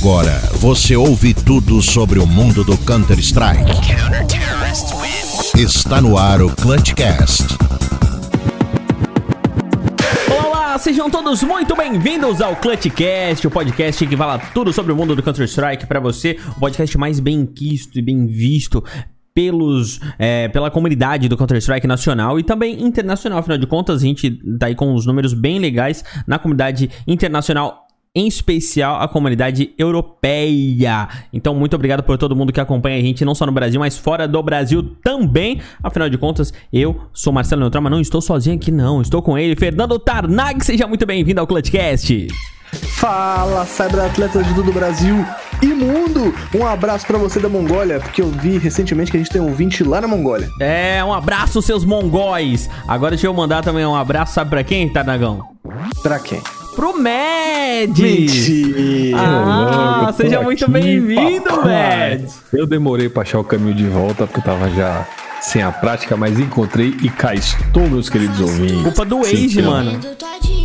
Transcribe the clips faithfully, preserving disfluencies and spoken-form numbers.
agora você ouve tudo sobre o mundo do Counter-Strike. Está no ar o ClutchCast. Olá, sejam todos muito bem-vindos ao ClutchCast, o podcast que fala tudo sobre o mundo do Counter-Strike para você, o podcast mais bem quisto e bem visto Pelos, é, pela comunidade do Counter-Strike nacional e também internacional. Afinal de contas, a gente tá aí com uns números bem legais na comunidade internacional, em especial a comunidade europeia. Então, muito obrigado por todo mundo que acompanha a gente, não só no Brasil, mas fora do Brasil também. Afinal de contas, eu sou Marcelo Neutra, mas não estou sozinho aqui não, estou com ele, Fernando Tarnag. Seja muito bem-vindo ao ClutchCast. Fala, cyberatletas de todo o Brasil e mundo! Um abraço pra você da Mongólia, porque eu vi recentemente que a gente tem um ouvinte lá na Mongólia. É, um abraço, seus mongóis! Agora deixa eu mandar também um abraço, sabe pra quem, Tarnagão? Pra quem? Pro Med! Mentira! Ah, eu seja muito bem-vindo, Med! Eu demorei pra achar o caminho de volta, porque tava já sem a prática, mas encontrei e cá estou, meus queridos ouvintes. Culpa do Waze, mano.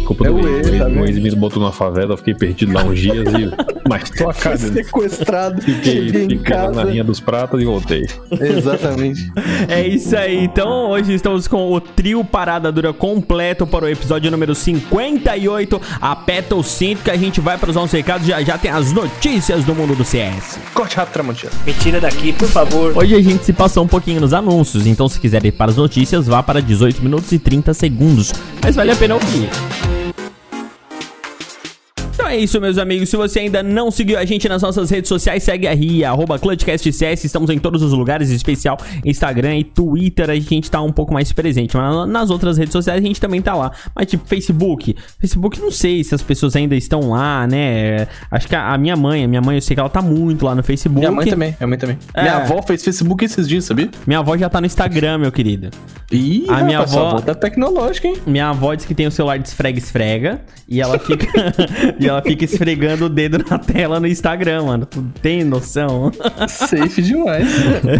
Culpa é do Waze, tá vendo? Me botou na favela, eu fiquei perdido lá uns dias e... Mas tô a cara. Sequestrado. Fiquei, fiquei lá na linha dos pratas e voltei. Exatamente. É isso aí. Então, hoje estamos com o trio Parada Dura completo para o episódio número cinquenta e oito. Aperta o cinto que a gente vai para os nossos recados. Já já tem as notícias do mundo do C S. Corte rápido, Tramontina. Me tira daqui, por favor. Hoje a gente se passou um pouquinho nos anúncios. Então, se quiser ir para as notícias, vá para dezoito minutos e trinta segundos. Mas vale a pena ouvir. Então é isso, meus amigos. Se você ainda não seguiu a gente nas nossas redes sociais, segue a R I A, arroba ClutchCastCS. Estamos em todos os lugares, em especial Instagram e Twitter. A gente tá um pouco mais presente, mas nas outras redes sociais a gente também tá lá. Mas tipo, Facebook. Facebook, não sei se as pessoas ainda estão lá, né? Acho que a minha mãe, a minha mãe, eu sei que ela tá muito lá no Facebook. Minha mãe também, minha mãe também. É. Minha avó fez Facebook esses dias, sabia? Minha avó já tá no Instagram, meu querido. Ih, a minha avó... avó tá tecnológica, hein? Minha avó diz que tem o celular de esfrega-esfrega e ela fica... e ela Ela fica esfregando o dedo na tela no Instagram, mano. Tu tem noção? Safe demais.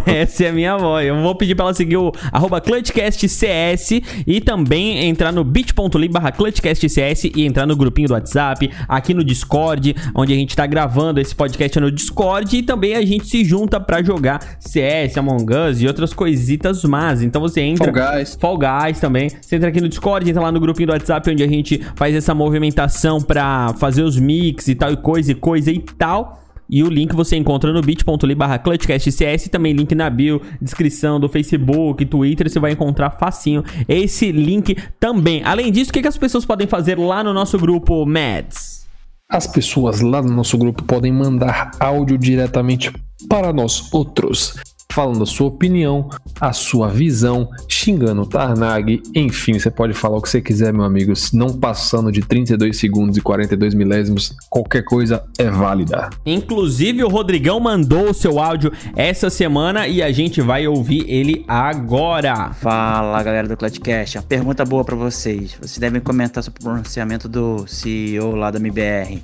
Essa é a minha avó. Eu vou pedir pra ela seguir o arroba ClutchCastCS e também entrar no bit.ly barra ClutchCastCS e entrar no grupinho do WhatsApp, aqui no Discord, onde a gente tá gravando esse podcast no Discord, e também a gente se junta pra jogar C S, Among Us e outras coisitas más. Então você entra... Fall Guys. Fall Guys também. Você entra aqui no Discord, entra lá no grupinho do WhatsApp, onde a gente faz essa movimentação pra fazer os mix e tal, e coisa e coisa e tal. E o link você encontra no bit.ly barra ClutchCastCS, também link na bio, descrição do Facebook, Twitter, você vai encontrar facinho esse link também. Além disso, o que, que as pessoas podem fazer lá no nosso grupo, Mads? As pessoas lá no nosso grupo podem mandar áudio diretamente para nós outros, falando a sua opinião, a sua visão, xingando o Tarnag, enfim, você pode falar o que você quiser, meu amigo, não passando de trinta e dois segundos e quarenta e dois milésimos, qualquer coisa é válida. Inclusive o Rodrigão mandou o seu áudio essa semana e a gente vai ouvir ele agora. Fala, galera do ClutchCast, uma pergunta boa pra vocês, vocês devem comentar sobre o pronunciamento do C E O lá da M B R.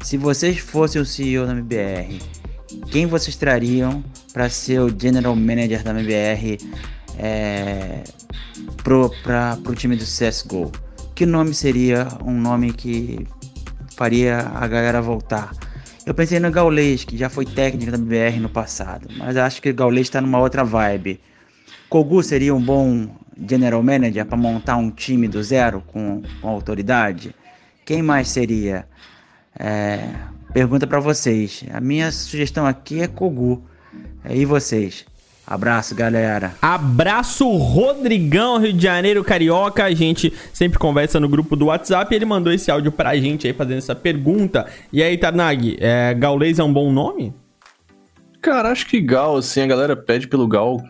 Se vocês fossem o C E O da M B R, quem vocês trariam para ser o General Manager da M B R é, pro, pra, pro time do C S G O? Que nome seria um nome que faria a galera voltar? Eu pensei no Gaules, que já foi técnico da M B R no passado, mas acho que o Gaules está numa outra vibe. Kogu seria um bom General Manager para montar um time do zero com, com autoridade? Quem mais seria? É... Pergunta pra vocês. A minha sugestão aqui é Kogu. E vocês? Abraço, galera. Abraço, Rodrigão, Rio de Janeiro, Carioca. A gente sempre conversa no grupo do WhatsApp. Ele mandou esse áudio pra gente aí, fazendo essa pergunta. E aí, Tarnag, é, Gaules é um bom nome? Cara, acho que Gal, assim, a galera pede pelo Gal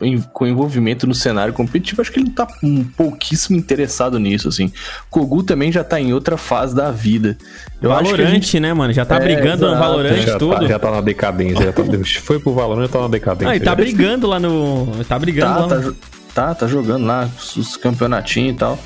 em, com envolvimento no cenário competitivo. Acho que ele tá um pouquíssimo interessado nisso, assim. Kogu também já tá em outra fase da vida. Eu Valorant, acho gente... né, mano? Já tá é, brigando exato. No Valorant já tudo. Tá, já tá na decadência. Já tá... Foi pro Valorant, já tá na decadência. Ah, e tá já... brigando lá no... Tá brigando tá, lá. Tá, no... tá, tá jogando lá os campeonatinhos e tal.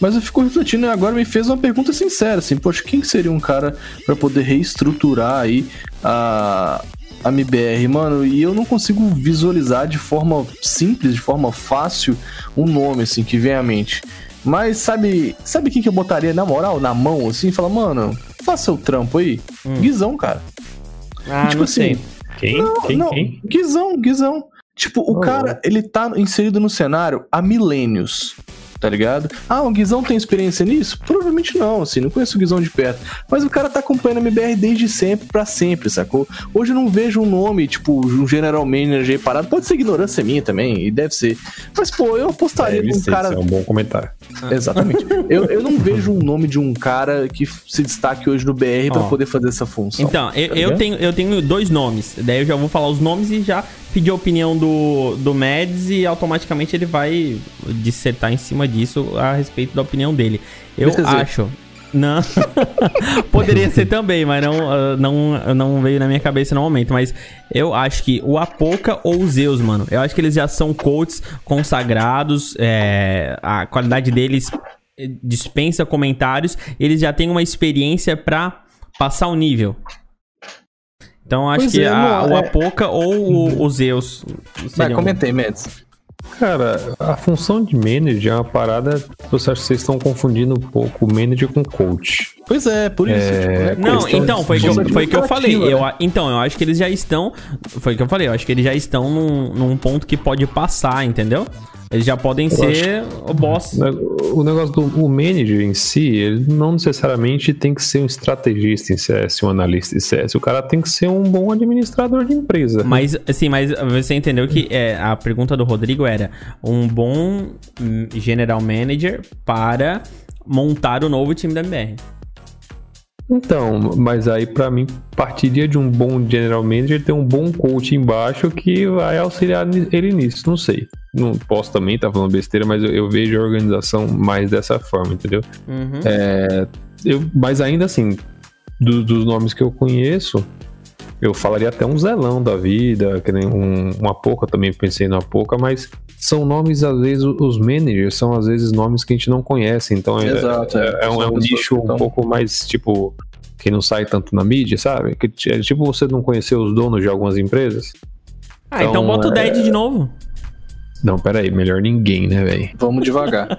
Mas eu fico refletindo e agora me fez uma pergunta sincera, assim. Poxa, quem seria um cara pra poder reestruturar aí a... a M B R, mano, e eu não consigo visualizar de forma simples, de forma fácil, um nome, assim, que vem à mente. Mas sabe sabe quem que eu botaria, na moral, na mão, assim, e falar, mano, faça o trampo aí? Hum. Guizão, cara. Ah, tipo não assim, sei. Quem? Não, quem? Não. Quem? Guizão, Guizão. Tipo, o oh. cara, ele tá inserido no cenário há milênios, tá ligado? Ah, o Guizão tem experiência nisso? Provavelmente não, assim, não conheço o Guizão de perto. Mas o cara tá acompanhando a M B R desde sempre pra sempre, sacou? Hoje eu não vejo um nome, tipo, um general manager parado. Pode ser ignorância minha também, e deve ser. Mas, pô, eu apostaria num cara... Isso é um bom comentário. Exatamente. eu, eu não vejo o nome de um cara que se destaque hoje no B R pra oh. poder fazer essa função. Então, eu, tá eu, tenho, eu tenho dois nomes. Daí eu já vou falar os nomes e já... pedir a opinião do, do Mads e automaticamente ele vai dissertar em cima disso a respeito da opinião dele. Eu acho... Não. Poderia ser também, mas não, não, não veio na minha cabeça no momento. Mas eu acho que o Apoca ou o Zeus, mano, eu acho que eles já são coaches consagrados, é, a qualidade deles dispensa comentários, eles já têm uma experiência pra passar o nível. Então, acho pois que é, a, não, o Apoca é... ou o Zeus. Vai, comentei, Mads. Cara, a função de manager é uma parada. Eu acho que vocês estão confundindo um pouco o manager com coach. Pois é, por isso. É, tipo, não, então, foi o que eu, foi que eu falei. Né? Eu, então, eu acho que eles já estão... Foi o que eu falei, eu acho que eles já estão num, num ponto que pode passar, entendeu? Eles já podem eu ser o boss. O negócio do o manager em si, ele não necessariamente tem que ser um estrategista em C S, um analista em C S. O cara tem que ser um bom administrador de empresa. Mas, assim, mas você entendeu que é, a pergunta do Rodrigo era um bom general manager para montar o novo time da M B R. Então, mas aí pra mim partiria de um bom general manager ter um bom coach embaixo que vai auxiliar ele nisso, não sei. Não posso também estar tá falando besteira, mas eu, eu vejo a organização mais dessa forma, entendeu? Uhum. É, eu, mas ainda assim, do, dos nomes que eu conheço, eu falaria até um Zelão da vida, que nem um, uma Apoca, também pensei numa Apoca, mas são nomes, às vezes, os managers são, às vezes, nomes que a gente não conhece, então exato, é, é, é, é um, é um nicho um pouco mais, tipo, que não sai tanto na mídia, sabe? Que, tipo, você não conhecer os donos de algumas empresas. Ah, então, então bota o Dead é... de novo. Não, peraí, melhor ninguém, né, velho? Vamos devagar.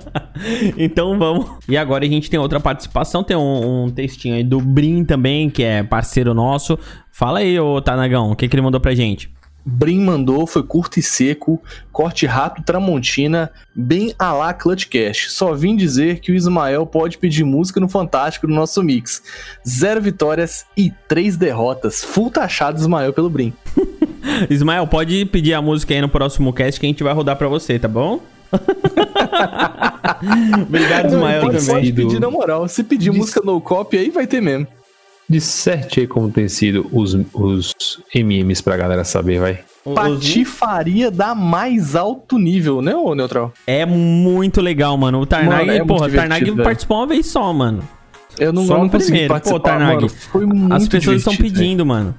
Então vamos. E agora a gente tem outra participação, tem um, um textinho aí do Brim também, que é parceiro nosso. Fala aí, ô Tarnagão, o que, que ele mandou pra gente? Brim mandou, foi curto e seco, corte rato Tramontina, bem à la ClutchCast. Só vim dizer que o Ismael pode pedir música no Fantástico no nosso mix. Zero vitórias e três derrotas. Full taxado Ismael pelo Brim. Ismael, pode pedir a música aí no próximo cast que a gente vai rodar pra você, tá bom? Obrigado, Ismael, também. Pode pedir na moral. Se pedir de... música no copy aí, vai ter mesmo. Disserte aí como tem sido os, os M Ms pra galera saber, vai. Patifaria dá mais alto nível, né, ô Neutral? É muito legal, mano. O Tarnag, mano, é porra, o Tarnag participou uma vez só, mano. Eu não, só eu não consegui participar, pô, Tarnag, mano, foi muito as pessoas estão pedindo, né, mano?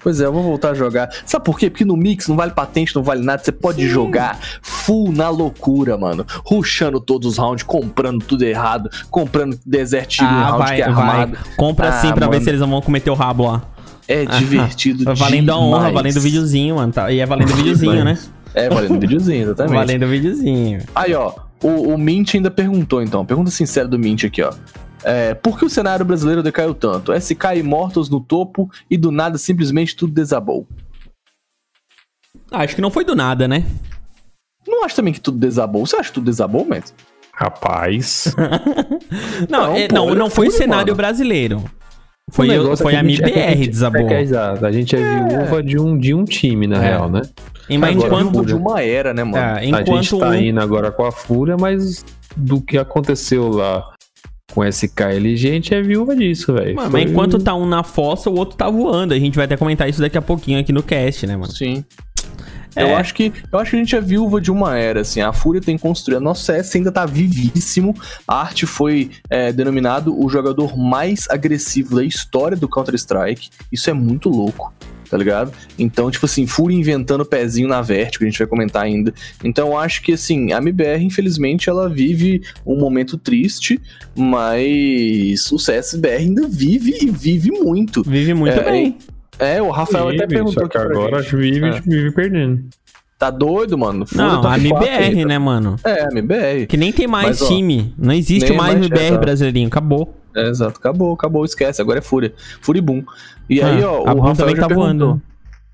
Pois é, eu vou voltar a jogar. Sabe por quê? Porque no Mix não vale patente, não vale nada. Você pode sim jogar full na loucura, mano. Rushando todos os rounds, comprando tudo errado, comprando desertinho ah, round vai, que é armado. Vai. Compra ah, sim pra mano. ver se eles não vão cometer o rabo lá. É divertido ah, valendo demais. A honra, valendo o videozinho, mano. E é valendo o videozinho, né? É, valendo o videozinho, exatamente. Valendo o videozinho. Aí, ó, o, o Mint ainda perguntou, então. Pergunta sincera do Mint aqui, ó. É, por que o cenário brasileiro decaiu tanto? S K e Mortals no topo e do nada simplesmente tudo desabou. Acho que não foi do nada, né? Não acho também que tudo desabou. Você acha que tudo desabou, Mads? Rapaz. não, não, é, pô, não, não foi o cenário mano. brasileiro. Foi, eu, foi a M B R desabou. É, a gente é, é viúva de um, de um time, na é. real, né? E, mas agora, enquanto... de uma era, né, mano? É, enquanto a gente tá um... indo agora com a Fúria, mas do que aconteceu lá com S K L G, a gente é viúva disso, velho. Mas Foi... enquanto tá um na fossa, o outro tá voando. A gente vai até comentar isso daqui a pouquinho aqui no cast, né, mano? Sim. É. Eu, acho que, eu acho que a gente é viúva de uma era, assim. A Fúria tem construído. A nossa S ainda tá vivíssimo. A Arte foi é, denominado o jogador mais agressivo da história do Counter-Strike. Isso é muito louco, tá ligado? Então, tipo assim, Fúria inventando pezinho na Vertigo, que a gente vai comentar ainda. Então, eu acho que, assim, a M B R, infelizmente, ela vive um momento triste, mas o C S B R ainda vive e vive muito. Vive muito é, bem. É, o Rafael vive, até perguntou. Só que agora vive, é. vive perdendo. Tá doido, mano? Fuda, não, a M B R, né, mano? É, a M B R. Que nem tem mais Mas, time. Ó, não existe mais M B R é, brasileirinho. Acabou. É, exato. Acabou, acabou. Esquece. Agora é Fúria. Fúria e Boom. E ah, aí, ó, o Rafael também tá voando.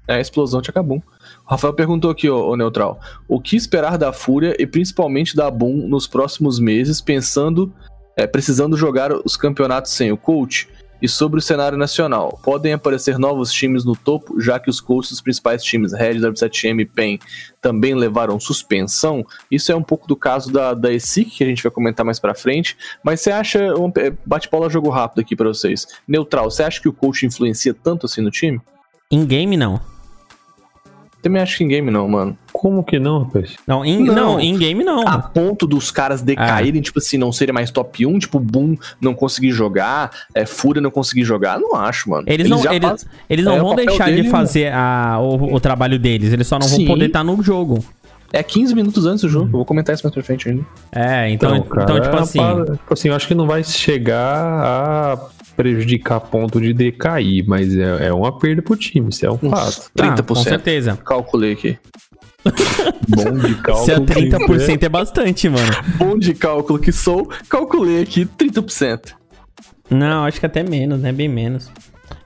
É, a explosão te acabou. O Rafael perguntou aqui, ô, ô Neutral. O que esperar da Fúria e principalmente da Boom nos próximos meses, pensando... É, precisando jogar os campeonatos sem o coach? E sobre o cenário nacional, podem aparecer novos times no topo, já que os coaches dos principais times, Red, W sete M e P E N, também levaram suspensão? Isso é um pouco do caso da, da E S I C, que a gente vai comentar mais pra frente, mas você acha, um, bate-bola, jogo rápido aqui pra vocês, Neutral, você acha que o coach influencia tanto assim no time? Em game, não. Também acho que em game não, mano. Como que não, rapaz? Não, in, não. não, in game não. A ponto dos caras decaírem, ah. tipo assim, não serem mais top um, tipo, Boom, não conseguir jogar, é, Fúria não conseguir jogar, não acho, mano. Eles, eles não, eles, faz... eles não é, vão deixar dele, de fazer a, o, o trabalho deles, eles só não Sim. vão poder estar no jogo. É quinze minutos antes do jogo, eu vou comentar isso mais pra frente ainda. É, então, então, cara, então tipo assim... Para, tipo assim, eu acho que não vai chegar a... prejudicar a ponto de decair, mas é, é uma perda pro time, isso é um fato. trinta por cento. Ah, com certeza. Calculei aqui. Bom de cálculo. Se é trinta por cento é bastante, mano. Bom de cálculo que sou, calculei aqui trinta por cento. Não, acho que até menos, né? Bem menos.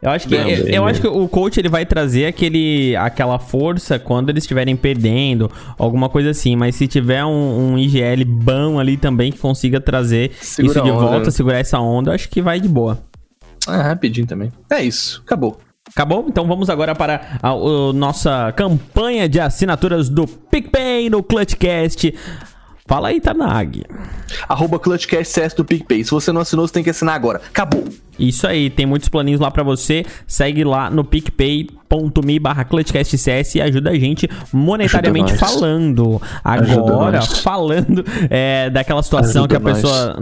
Eu acho que, não, eu, eu acho que o coach ele vai trazer aquele, aquela força quando eles estiverem perdendo, alguma coisa assim, mas se tiver um, um I G L bom ali também que consiga trazer Segura isso de onda, volta, né? segurar essa onda, eu acho que vai de boa. Ah, rapidinho também. É isso, acabou. Acabou? Então vamos agora para a, a nossa campanha de assinaturas do PicPay no ClutchCast. Fala aí, Tarnag. Arroba ClutchCast do PicPay. Se você não assinou, você tem que assinar agora. Acabou. Isso aí, tem muitos planinhos lá pra você. Segue lá no picpay.me barra ClutchCastCS e ajuda a gente monetariamente ajuda falando. Agora, falando é, daquela situação ajuda que a nós. pessoa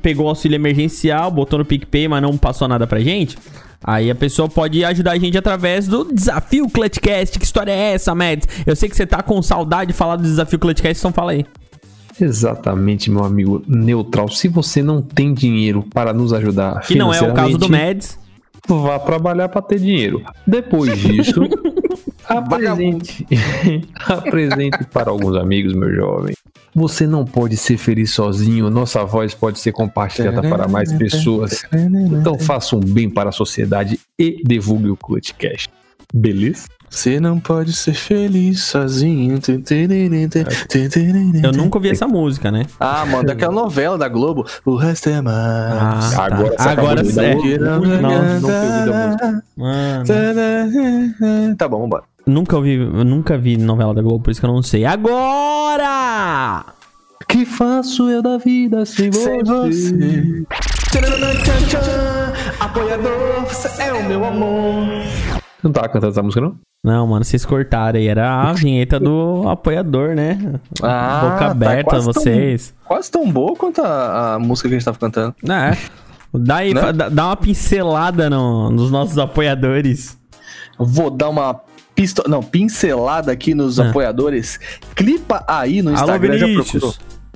pegou auxílio emergencial, botou no PicPay, mas não passou nada pra gente. Aí a pessoa pode ajudar a gente através do Desafio ClutchCast. Que história é essa, Mads? Eu sei que você tá com saudade de falar do Desafio ClutchCast, então fala aí. Exatamente, meu amigo Neutral. Se você não tem dinheiro para nos ajudar, que não é o caso do Mads, vá trabalhar para ter dinheiro. Depois disso, apresente, apresente para alguns amigos, meu jovem. Você não pode ser feliz sozinho. Nossa voz pode ser compartilhada para mais pessoas. Então faça um bem para a sociedade e divulgue o ClutchCast. Beleza? Você não pode ser feliz sozinho. Eu nunca ouvi essa música, né? Ah, mano, daquela novela da Globo. O resto é mais. Ah, tá. Agora você Agora é. Não, não, não música. Mano. Tá bom, vambora. Nunca ouvi, nunca vi novela da Globo, por isso que eu não sei. Agora! Que faço eu da vida sem, sem você? você. Apoiador, você é o meu amor. Não tava cantando essa música, não? Não, mano, vocês cortaram aí. Era a vinheta do apoiador, né? Ah, boca aberta, tá vocês. Tão, quase tão boa quanto a, a música que a gente tava cantando. É. Daí, né? Dá, dá uma pincelada no, nos nossos apoiadores. Vou dar uma pisto... Não, pincelada aqui nos ah. apoiadores. Clipa aí no Instagram. Alô, já procurou?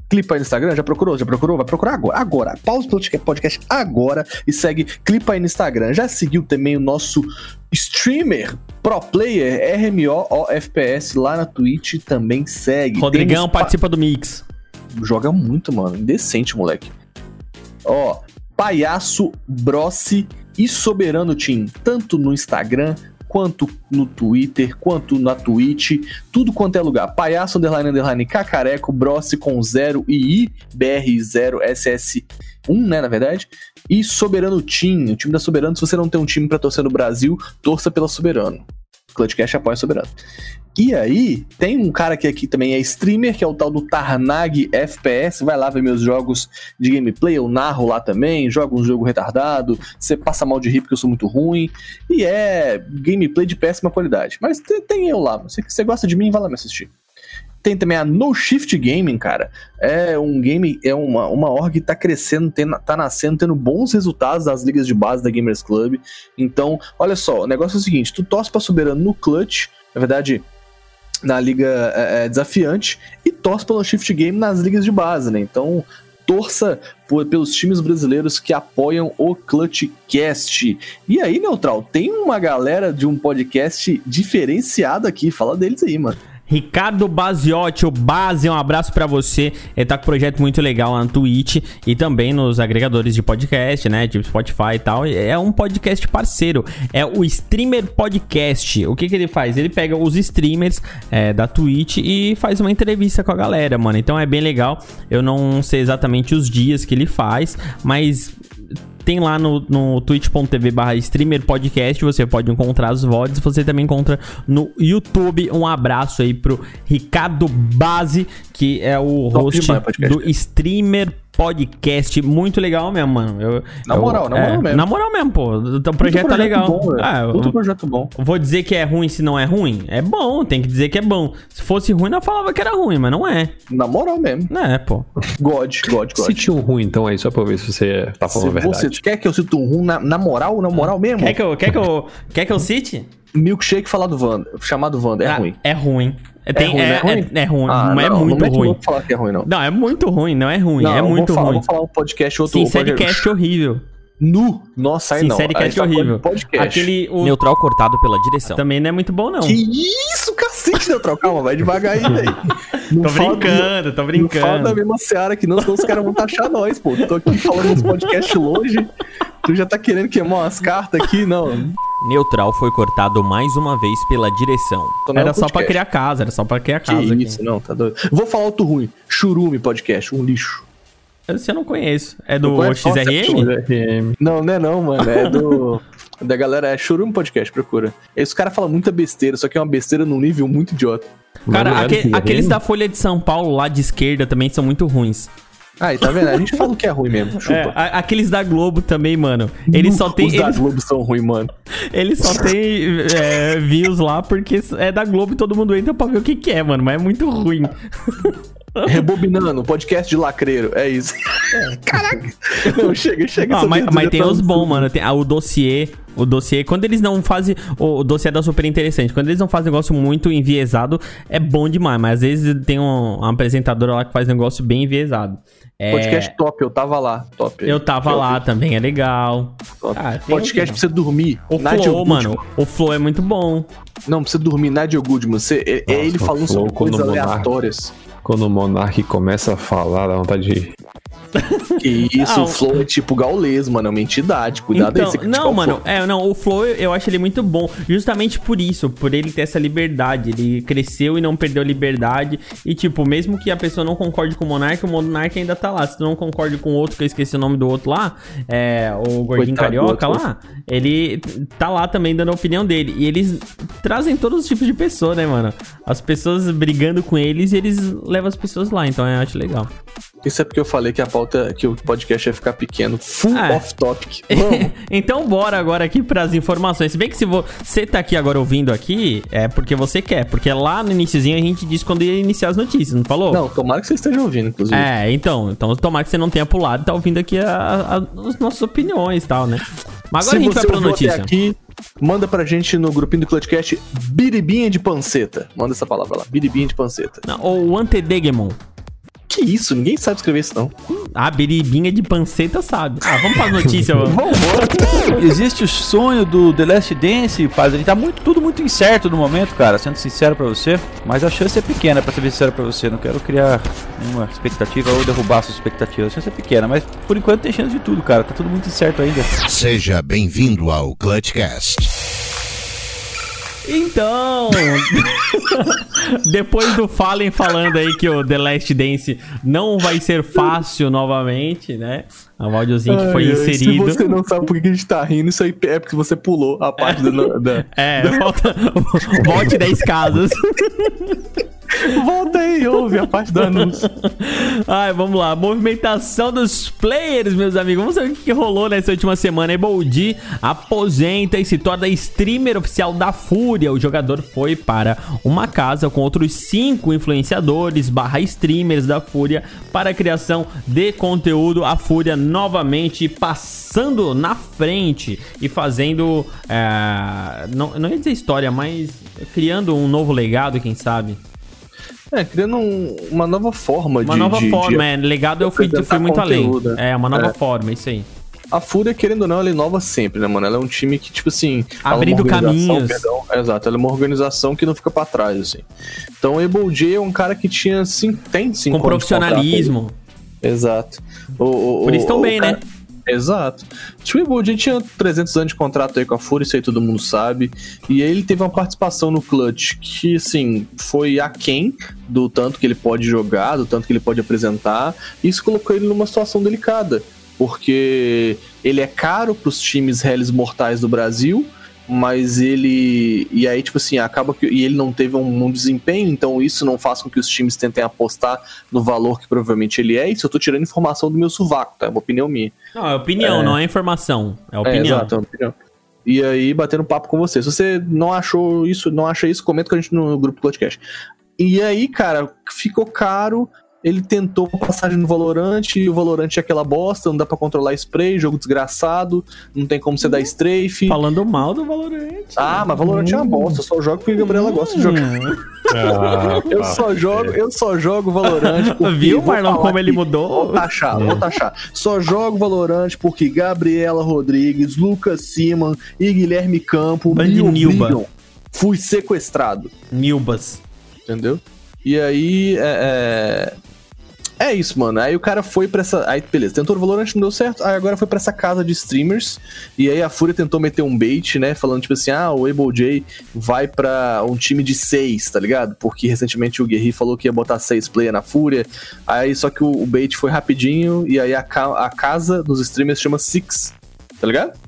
Clipa aí no Instagram, já procurou? Já procurou? Vai procurar agora. Agora. Pausa o podcast agora e segue Clipa aí no Instagram. Já seguiu também o nosso streamer, pro player, R M O O F P S lá na Twitch também segue. Rodrigão pa... participa do Mix. Joga muito, mano. Indecente, moleque. Ó, Palhaço, Brossi e Soberano Team. Tanto no Instagram, quanto no Twitter, quanto na Twitch, tudo quanto é lugar. Palhaço, underline, underline, cacareco, Brossi com zero e I B R zero S S um, né, na verdade. E Soberano Team, o time da Soberano. Se você não tem um time pra torcer no Brasil, torça pela Soberano. ClutchCast apoia Soberano. E aí, tem um cara que aqui também é streamer, que é o tal do Tarnag F P S. Vai lá ver meus jogos de gameplay, eu narro lá também, jogo um jogo retardado, você passa mal de rir porque eu sou muito ruim, e é gameplay de péssima qualidade. Mas tem, tem eu lá, se você gosta de mim, vai lá me assistir. Tem também a No Shift Gaming, cara. É um game, é uma, uma org que tá crescendo, tem, tá nascendo, tendo bons resultados das ligas de base da Gamers Club. Então, olha só, o negócio é o seguinte, tu torce pra Soberano no Clutch, na verdade... na liga é, desafiante, e torce pelo Shift Game nas ligas de base, né? Então, torça por, pelos times brasileiros que apoiam o ClutchCast. E aí, Neutral, tem uma galera de um podcast diferenciado aqui. Fala deles aí, mano. Ricardo Baziotti, o Base, um abraço pra você. Ele tá com um projeto muito legal lá no Twitch e também nos agregadores de podcast, né? Tipo Spotify e tal. É um podcast parceiro. É o Streamer Podcast. O que que ele faz? Ele pega os streamers é, da Twitch e faz uma entrevista com a galera, mano. Então é bem legal. Eu não sei exatamente os dias que ele faz, mas... tem lá no, no twitch ponto tv barra streamer podcast, você pode encontrar os V O Ds, você também encontra no YouTube. Um abraço aí pro Ricardo Base, que é o host do Streamer Podcast. Muito legal mesmo, mano. Eu, na moral, eu, na moral é, mesmo. Na moral mesmo, pô. O projeto é legal. Bom, ah, outro eu, projeto bom. Vou dizer que é ruim se não é ruim? É bom, tem que dizer que é bom. Se fosse ruim, não falava que era ruim, mas não é. Na moral mesmo. É, pô. God, God, God. Cite um ruim, então, aí, só pra eu ver se você tá falando se a verdade. Você quer que eu cite um ruim na, na moral, na moral mesmo? Quer que eu, quer que eu, quer que eu cite? Milkshake falado Wanda, chamado Wanda, é ah, ruim. É ruim. Tem, é ruim, é, é ruim? É, é ruim, ah, não é não, muito ruim. Não vou falar que é ruim, não. Não, é muito ruim, não é ruim, não, é muito falar, ruim. Vou falar um podcast outro... Sincericast horrível. Nu! Nossa, aí não. Sincericast horrível. Podcast. Aquele... O... Neutral cortado pela direção. Também não é muito bom, não. Que isso, cacete, Neutral. Calma, vai devagar aí, velho. Tô brincando, do... tô brincando. Não fala da mesma seara que não, senão os caras vão taxar nós, pô. Tô aqui falando dos podcasts longe. Tu já tá querendo queimar umas cartas aqui? Não. Neutral foi cortado mais uma vez pela direção. Então era só podcast. Pra criar casa, era só pra criar casa. Que isso, aqui. Não, tá doido. Vou falar outro ruim. Churume Podcast, um lixo. Esse eu não conheço. É do X R M? Não, não é não, mano. É do... da galera, é Churume Podcast, procura. Esse cara fala muita besteira, só que é uma besteira num nível muito idiota. Cara, aque... aqueles da Folha de São Paulo lá de esquerda também são muito ruins. Aí, tá vendo? A gente fala o que é ruim mesmo. Chupa. É, a, aqueles da Globo também, mano. Eles só tem, Os eles... da Globo são ruins, mano. Eles só tem é, views lá porque é da Globo e todo mundo entra pra ver o que que é, mano. Mas é muito ruim. Rebobinando, podcast de lacreiro. É isso. É. Caraca. Não, chega, chega. Não, mas mas tem os bons, mano. Tem, ah, o dossiê. O dossiê, quando eles não fazem... O, o dossiê dá super interessante. Quando eles não fazem negócio muito enviesado, é bom demais. Mas às vezes tem um, uma apresentadora lá que faz negócio bem enviesado. É... Podcast top, eu tava lá. Top. Eu tava eu lá vi. Também, é legal. Ah, podcast pra você dormir. O Flow, mano. O Flow é muito bom. Não, pra você dormir, Nadio Goodman. Você, é, Nossa, ele falou sobre coisas aleatórias. Quando o Monark começa a falar, dá vontade de... Que isso, ah, o Flow é tipo Gaules, mano, é uma entidade, cuidado então, aí, você Não, mano, é, não, o Flow eu acho ele muito bom, justamente por isso, por ele ter essa liberdade, ele cresceu e não perdeu liberdade, e tipo, mesmo que a pessoa não concorde com o Monark, o Monark ainda tá lá, se tu não concorde com o outro, que eu esqueci o nome do outro lá, é, o Gordinho Carioca lá, ele tá lá também dando a opinião dele, e eles trazem todos os tipos de pessoa, né, mano, as pessoas brigando com eles, e eles levam as pessoas lá, então eu acho legal. Isso é porque eu falei que a pauta, que o podcast ia ficar pequeno. Full ah, off-topic. Então bora agora aqui pras informações. Se bem que se você tá aqui agora ouvindo aqui, é porque você quer. Porque lá no iniciozinho a gente disse quando ia iniciar as notícias, não falou? Não, tomara que você esteja ouvindo, inclusive. É, então. Então tomara que você não tenha pulado e tá ouvindo aqui a, a, a, as nossas opiniões e tal, né? Mas agora se a gente vai pra notícia. Aqui, manda pra gente no grupinho do ClutchCast biribinha de panceta. Manda essa palavra lá, biribinha de panceta. Não, ou antedegemon. Que isso? Ninguém sabe escrever isso, não. Ah, biribinha de panceta sabe. Ah, vamos pra notícia, mano. Vamos embora. Existe o sonho do The Last Dance, padre. Tá muito, tudo muito incerto no momento, cara. Sendo sincero pra você. Mas a chance é pequena, pra ser sincero pra você. Não quero criar nenhuma expectativa ou derrubar a sua expectativa. A chance é pequena, mas por enquanto tem chance de tudo, cara. Tá tudo muito incerto ainda. Seja bem-vindo ao ClutchCast. Então, depois do Fallen falando aí que o The Last Dance não vai ser fácil novamente, né? O áudiozinho que foi ai, inserido. Se você não sabe por que a gente tá rindo, isso aí é porque você pulou a parte é, da, da... É, da... volta... Volte dez casas. Volta aí, ouve a parte do anúncio. Ai, vamos lá. Movimentação dos players, meus amigos. Vamos saber o que rolou nessa última semana. Eboldi aposenta e se torna streamer oficial da FURIA. O jogador foi para uma casa com outros cinco influenciadores barra streamers da FURIA para a criação de conteúdo. A FURIA novamente passando na frente e fazendo... É... Não, não ia dizer história, mas criando um novo legado, quem sabe... É, criando um, uma nova forma uma de... Uma nova de, forma, de, é. Legado eu fui, fui muito além. Né? É, uma nova é. forma, isso aí. a Fúria, querendo ou não, ela inova sempre, né, mano? Ela é um time que, tipo assim... Abrindo caminhos. Perdão, é, exato, ela é uma organização que não fica pra trás, assim. Então, o Able J é um cara que tinha, sim, tem cinco com profissionalismo. Exato. O, o, Por isso tão bem, cara... né? Exato. O Able J tinha trezentos anos de contrato aí com a Fúria, isso aí todo mundo sabe. E aí ele teve uma participação no Clutch que, assim, foi aquém do tanto que ele pode jogar, do tanto que ele pode apresentar. Isso colocou ele numa situação delicada, porque ele é caro pros times réis mortais do Brasil, mas ele... E aí, tipo assim, acaba que... E ele não teve um, um desempenho, então isso não faz com que os times tentem apostar no valor que provavelmente ele é. Isso eu tô tirando informação do meu sovaco, tá? É uma opinião minha. Não, é opinião, é... não é informação. É opinião. É, exato, é opinião. E aí, batendo papo com você. Se você não achou isso, não acha isso, comenta com a gente no grupo do podcast. E aí, cara, ficou caro... Ele tentou passagem no Valorant, e o Valorant é aquela bosta, não dá pra controlar spray, jogo desgraçado, não tem como você dar strafe. Falando mal do Valorant. Ah, mas Valorant hum. é uma bosta, eu só jogo porque a Gabriela hum. gosta de jogar. Ah, eu, só jogo, eu só jogo Valorant porque... Viu, Marlon, como ele mudou? Vou taxar, vou taxar. Só jogo Valorant porque Gabriela Rodrigues, Lucas Siman e Guilherme Campo me humilham. Fui sequestrado. Nilbas. Entendeu? E aí, é... É isso, mano. Aí o cara foi pra essa... Aí, beleza, tentou o Valorant, não deu certo. Aí agora foi pra essa casa de streamers. E aí a Fúria tentou meter um bait, né? Falando tipo assim, ah, o Able J vai pra um time de seis, tá ligado? Porque recentemente o Guerri falou que ia botar seis player na Fúria. Aí só que o bait foi rapidinho. E aí a, ca... a casa dos streamers chama Six, tá ligado?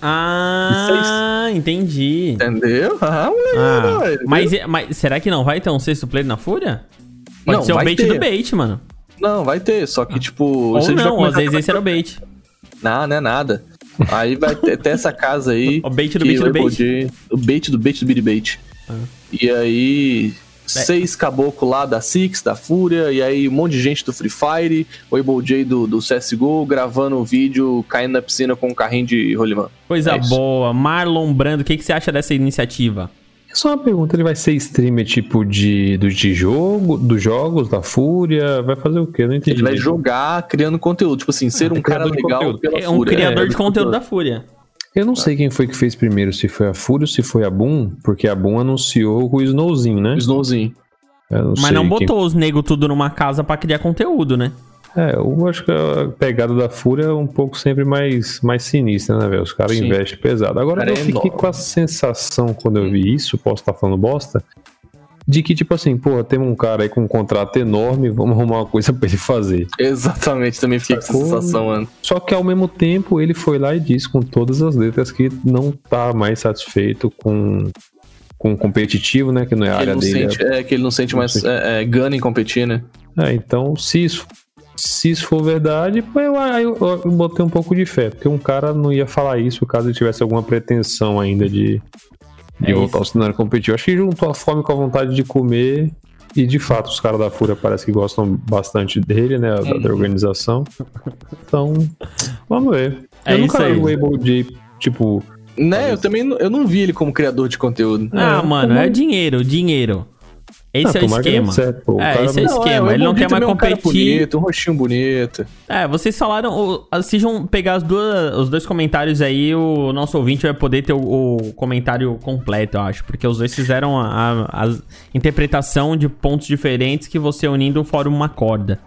Ah, entendi. Entendeu? Ah, ah, mas, mas será que não vai ter um sexto player na Fúria? Pode não, ser o bait ter. do bait, mano. Não, vai ter, só que tipo... Ou não, às vezes esse era o bait. Não, não é nada. Aí vai ter até essa casa aí... O bait do bait do bait. De... O bait do bait do bait do bait. Ah. E aí... É. Seis caboclo lá da Six, da Fúria, e aí um monte de gente do Free Fire, o Able J do, do C S G O, gravando o vídeo, caindo na piscina com um carrinho de rolimã. Coisa é boa. Marlon Brando, o que, que você acha dessa iniciativa? Só uma pergunta, ele vai ser streamer tipo de, do, de jogo, dos jogos, da Fúria, vai fazer o quê? Eu não entendi. Ele vai jogar criando conteúdo, tipo assim, ser ah, um cara legal pela Fúria. É um criador é, de conteúdo da Fúria. Eu não tá. sei quem foi que fez primeiro, se foi a Fúria ou se foi a Boom, porque a Boom anunciou o Snowzinho, né? Snowzinho. Não Mas não botou quem... os negros tudo numa casa pra criar conteúdo, né? É, eu acho que a pegada da Fúria é um pouco sempre mais, mais sinistra, né, velho? Os caras investem pesado. Agora cara, eu fiquei é com a sensação, quando eu vi isso, posso estar falando bosta, de que, tipo assim, porra, temos um cara aí com um contrato enorme, vamos arrumar uma coisa pra ele fazer. Exatamente, também fiquei Sacou? com essa sensação, mano. Só que, ao mesmo tempo, ele foi lá e disse com todas as letras que não tá mais satisfeito com... com competitivo, né, que não é a área não dele. Sente, é... é, que ele não sente não mais sente. É, é, ganho em competir, né? É, então, se isso... Se isso for verdade, eu, eu, eu, eu botei um pouco de fé, porque um cara não ia falar isso caso ele tivesse alguma pretensão ainda de, de é voltar ao cenário competitivo. Acho que juntou a fome com a vontade de comer, e de fato os caras da Fúria parece que gostam bastante dele, né, da, da organização. Então, vamos ver. É eu nunca vi o Able J, tipo... Né, eu também eu não vi ele como criador de conteúdo. Ah, é, mano, é dinheiro, dinheiro. Esse ah, é o esquema. Certo, o é, esse é o esquema. É, ele não quer mais competir. Um bonito, um rostinho bonito. É, vocês falaram... Se vão pegar as duas, os dois comentários aí, o nosso ouvinte vai poder ter o, o comentário completo, eu acho. Porque os dois fizeram a, a, a interpretação de pontos diferentes que você unindo forma uma corda.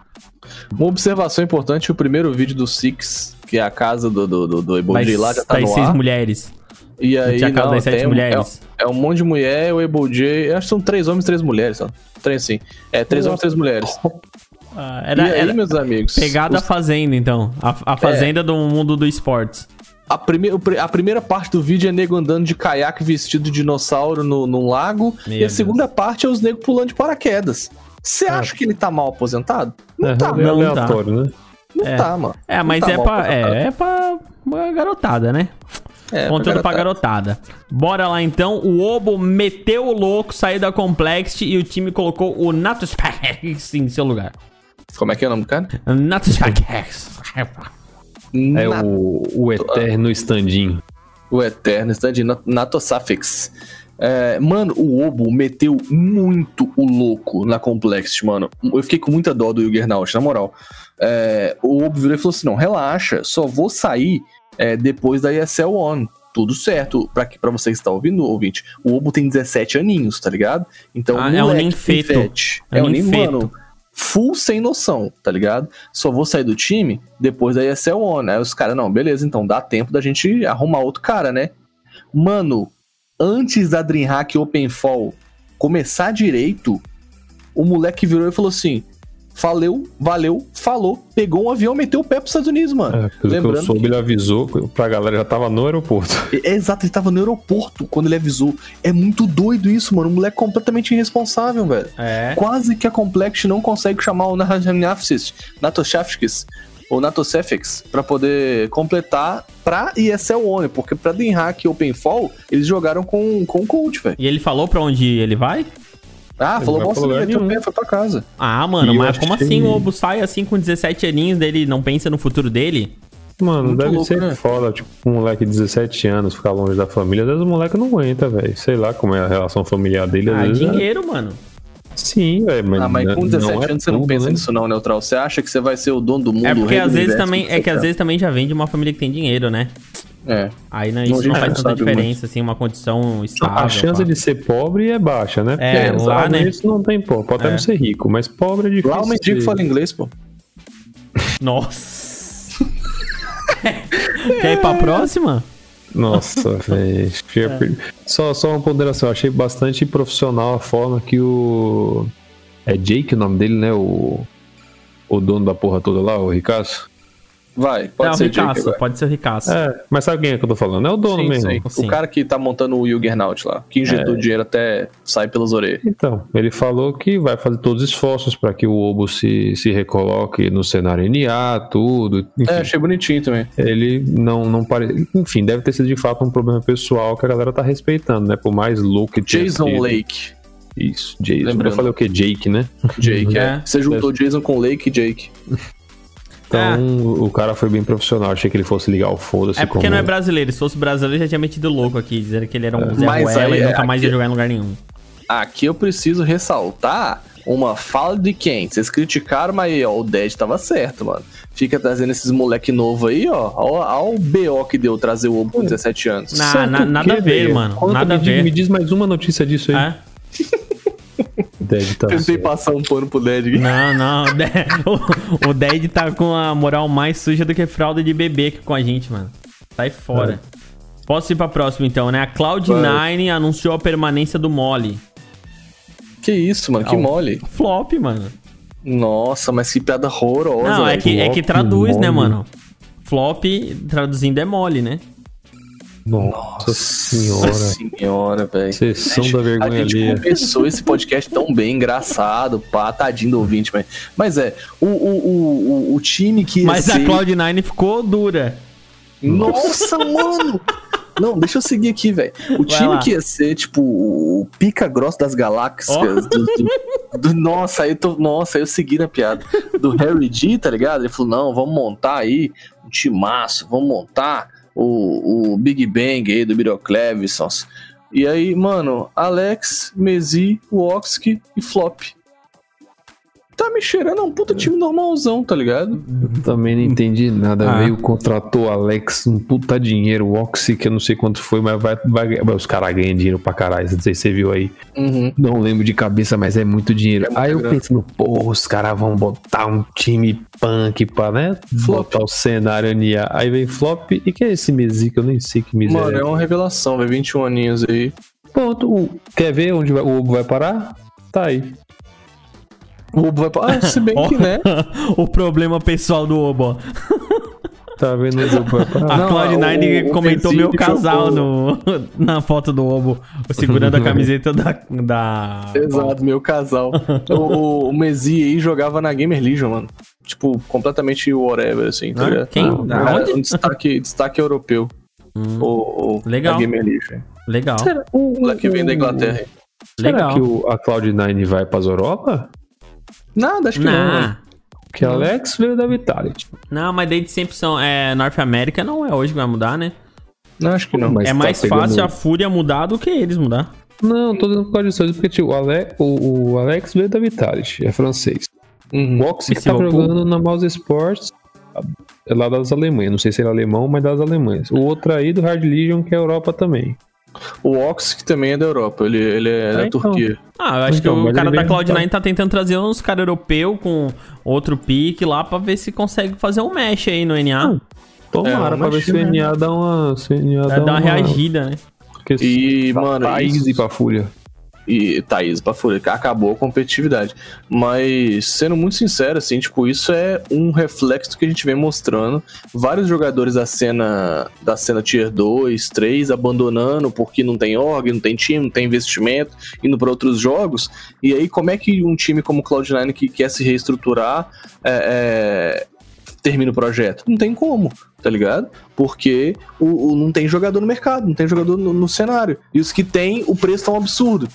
Uma observação importante, o primeiro vídeo do Six, que é a casa do, do, do, do Able J lá, já tá no ar. seis mulheres. E aí, a casa não, das sete mulheres. É, é um monte de mulher, o Able J... Acho que são três homens e três mulheres, só. Três, sim. É, três Nossa. homens e três mulheres. Ah, era, e aí, era, meus amigos... Pegada os... a Fazenda, então. A, a Fazenda é. do mundo do esportes. A, prime... a primeira parte do vídeo é nego andando de caiaque vestido de dinossauro no, num lago. Meu e a Deus. segunda parte é os negros pulando de paraquedas. Você ah. acha que ele tá mal aposentado? Não é, tá, é não aleatório, tá. né? Não é. tá, mano. É, mas tá é, pra, é, é pra uma garotada, né? É, conteúdo pra garotada. pra garotada. Bora lá então. O Obo meteu o louco, saiu da Complexity e o time colocou o Nato Spax em seu lugar. Como é que é o nome do cara? Nato Spax. É o, o eterno stand-in. O eterno stand-in. Nato Safix. É, mano, o Obo meteu muito o louco na Complexity, mano. Eu fiquei com muita dó do Juggernaut, na moral. É, o Obo virou e falou assim, não, relaxa, só vou sair é, depois da E S L One. Tudo certo, pra, que, pra você que está ouvindo, ouvinte, o Obo tem dezessete aninhos, tá ligado? Então ah, é um ninfeto. É um ninfeto. Mano, full sem noção, tá ligado? Só vou sair do time depois da E S L One. Aí os caras, não, beleza, então dá tempo da gente arrumar outro cara, né? Mano, antes da Dreamhack Openfall começar direito, o moleque virou e falou assim, valeu, valeu, falou, pegou um avião e meteu o pé pros Estados Unidos, mano. É, pelo Lembrando que eu soube, que... ele avisou pra galera, já tava no aeroporto. É, é, exato, ele tava no aeroporto quando ele avisou. É muito doido isso, mano, um moleque completamente irresponsável, velho. É. Quase que a Complex não consegue chamar o Nato Spax ou Nato Spax pra poder completar pra E S L One, porque pra Dreamhack e Openfall, eles jogaram com, com o coach, velho. E ele falou pra onde ele vai? Ah, ele falou, nossa, ele também foi pra casa. Ah, mano, e mas como achei... assim o Obo sai assim com dezessete aninhos dele, não pensa no futuro dele? Mano, muito deve louco, ser né? Foda, tipo, um moleque de dezessete anos ficar longe da família, às vezes o moleque não aguenta, velho. Sei lá como é a relação familiar dele. Ah, dinheiro, é... mano. Sim, velho, mas... Ah, mas com dezessete não anos é você não pensa né? nisso não, Neutral. Você acha que você vai ser o dono do mundo, é porque às vezes também É que às vezes também já vem de uma família que tem dinheiro, né? É. Aí não, isso não, não faz tanta diferença, muito. Assim, uma condição estável. A chance pá. de ser pobre é baixa, né? Porque é, lá, lá né? Isso não tem pobre, pode é. até não ser rico, mas pobre é difícil. Lá o mendigo fala inglês, pô. Nossa. Quer ir pra próxima? Nossa, velho. É. Só, só uma ponderação, eu achei bastante profissional a forma que o... É Jake o nome dele, né? O, o dono da porra toda lá, o Ricasso. Vai, pode, não, ser ricaço, Jake, pode ser ricaço. É, mas sabe quem é que eu tô falando? É o dono sim, mesmo. Sim. O sim. cara que tá montando o Juggernaut lá, que injetou é. dinheiro até sair pelas orelhas. Então, ele falou que vai fazer todos os esforços pra que o Obo se, se recoloque no cenário N A, tudo. Enfim. É, achei bonitinho também. Ele não, não parece... Enfim, deve ter sido de fato um problema pessoal que a galera tá respeitando, né? Por mais louco que tenha Jason sido. Lake. Isso, Jason. Lembrando. Eu falei o quê? Jake, né? Jake, é. é. Você juntou deve... Jason com Lake e Jake. Então, ah. o cara foi bem profissional. Achei que ele fosse ligar o foda-se. É porque como... não é brasileiro. Se fosse brasileiro, já tinha metido louco aqui, dizendo que ele era um é. Zé Ruela e nunca aqui... mais ia jogar em lugar nenhum. Aqui eu preciso ressaltar uma fala de quem? Vocês criticaram, mas ó, o Dead tava certo, mano. Fica trazendo esses moleque novo aí, ó. Olha o B O que deu trazer o Obo com dezessete anos. Na, na, nada a ver, mano. Conta, nada me, a ver. Diz, me diz mais uma notícia disso aí. É? Dead tá Tentei certo. passar um pano pro Dead. Não, não. O Dead tá com a moral mais suja do que fralda de bebê aqui com a gente, mano. Sai fora. É. Posso ir pra próxima, então, né? A Cloud nine anunciou a permanência do Mole. Que isso, mano? Que ah, Mole? Flop, mano. Nossa, mas que piada horrorosa. Não, é que, flop, é que traduz, mole. né, mano? Flop, traduzindo, é Mole, né? Nossa senhora. senhora, velho. Sessão da vergonha. A gente ali. começou esse podcast tão bem, engraçado, pá, tadinho do ouvinte, mas... Mas é, o, o, o, o time que... Mas esse... a Cloud nine ficou dura. Nossa, mano! Não, deixa eu seguir aqui, velho. O Vai time lá. que ia ser, tipo, o pica grosso das galáxias. Oh. Do, do, do, nossa, eu tô, nossa, eu segui na piada. Do Harry G, tá ligado? Ele falou, não, vamos montar aí um timaço, vamos montar... O, o Big Bang aí do Biroclevisons. E aí, mano, Alex, Mezi, Woxki e Flop. Tá me cheirando a um puta time normalzão, tá ligado? Eu também não entendi nada. Ah. Veio, contratou Alex, um puta dinheiro, Woxki, que eu não sei quanto foi, mas vai, vai, vai os caras ganham dinheiro pra caralho, não sei se você viu aí. Uhum. Não lembro de cabeça, mas é muito dinheiro. É muito aí grande. Eu pensando, pô, os caras vão botar um time punk pra, né? Flop. Botar o cenário N A. Aí vem Flop, e que é esse Mezi que eu nem sei que miséria. Mano, é uma revelação, vai vinte e um aninhos aí. Pronto, quer ver onde vai, o Obo vai parar? Tá aí. O Obo vai parar. Ah, se bem que, né? O problema pessoal do Obo. Tá vendo? O Obo vai parar. A não, Cloud nine o, o comentou meu casal no, na foto do Obo, segurando a camiseta da... da... Exato, meu casal. O, o Mezi aí jogava na Gamer Legion, mano. Tipo, completamente whatever, assim. Tá ah, quem? Ah, um destaque, destaque europeu. Hum, o, o, legal. Gamer Legion. Legal. O moleque vem da Inglaterra. Legal. Será que o, a Cloud nine vai pras Europa? Nada, acho que nah. não. Porque não. Alex veio da Vitality. Não, mas desde sempre são... É, North America não é hoje que vai mudar, né? Não, acho que não. Mas é tá mais pegando... fácil a Fúria mudar do que eles mudar. Não, tô dando por causa disso, porque tipo, o, Ale... o, o Alex veio da Vitality, é francês. Uhum. O Oxy tá jogando na Mouse Sports, é lá das Alemanhas, não sei se ele é alemão, mas das Alemanhas. O outro aí do Hard Legion, que é Europa também. O Ox, que também é da Europa, ele, ele é ah, da então. Turquia. Ah, eu acho então, que o cara da Cloud nine tá tentando trazer uns caras europeus com outro pique lá pra ver se consegue fazer um mesh aí no N A. Hum, tomara, é, pra ver se o N A dá uma... N A dá, dá uma, uma reagida, né? E, pra mano... Thaís e pra Fúria. E Thaís pra Fúria, acabou a competitividade. Mas, sendo muito sincero, assim, tipo, isso é um reflexo que a gente vem mostrando. Vários jogadores da cena, da cena Tier dois, três, abandonando porque não tem org, não tem time, não tem investimento, indo pra outros jogos. E aí, como é que um time como o Cloud nine, que quer se reestruturar, é... é... termina o projeto? Não tem como, tá ligado? Porque o, o, não tem jogador no mercado, não tem jogador no, no cenário. E os que tem, o preço tá um absurdo.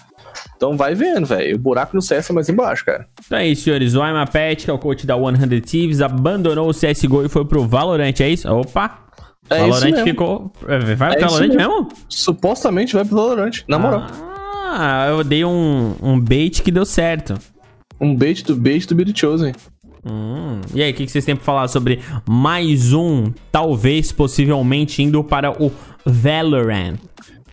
Então vai vendo, velho. O buraco no C S é mais embaixo, cara. Então é isso, senhores. O Imapet, que é o coach da cem Thieves, abandonou o C S G O e foi pro Valorant, é isso? Opa! É Valorant isso ficou... Vai pro é Valorant mesmo. mesmo? Supostamente vai pro Valorant, na moral. Ah, eu dei um, um bait que deu certo. Um bait do bait do Beauty Chosen. Hum. E aí, o que, que vocês têm pra falar sobre mais um, talvez, possivelmente, indo para o Valorant?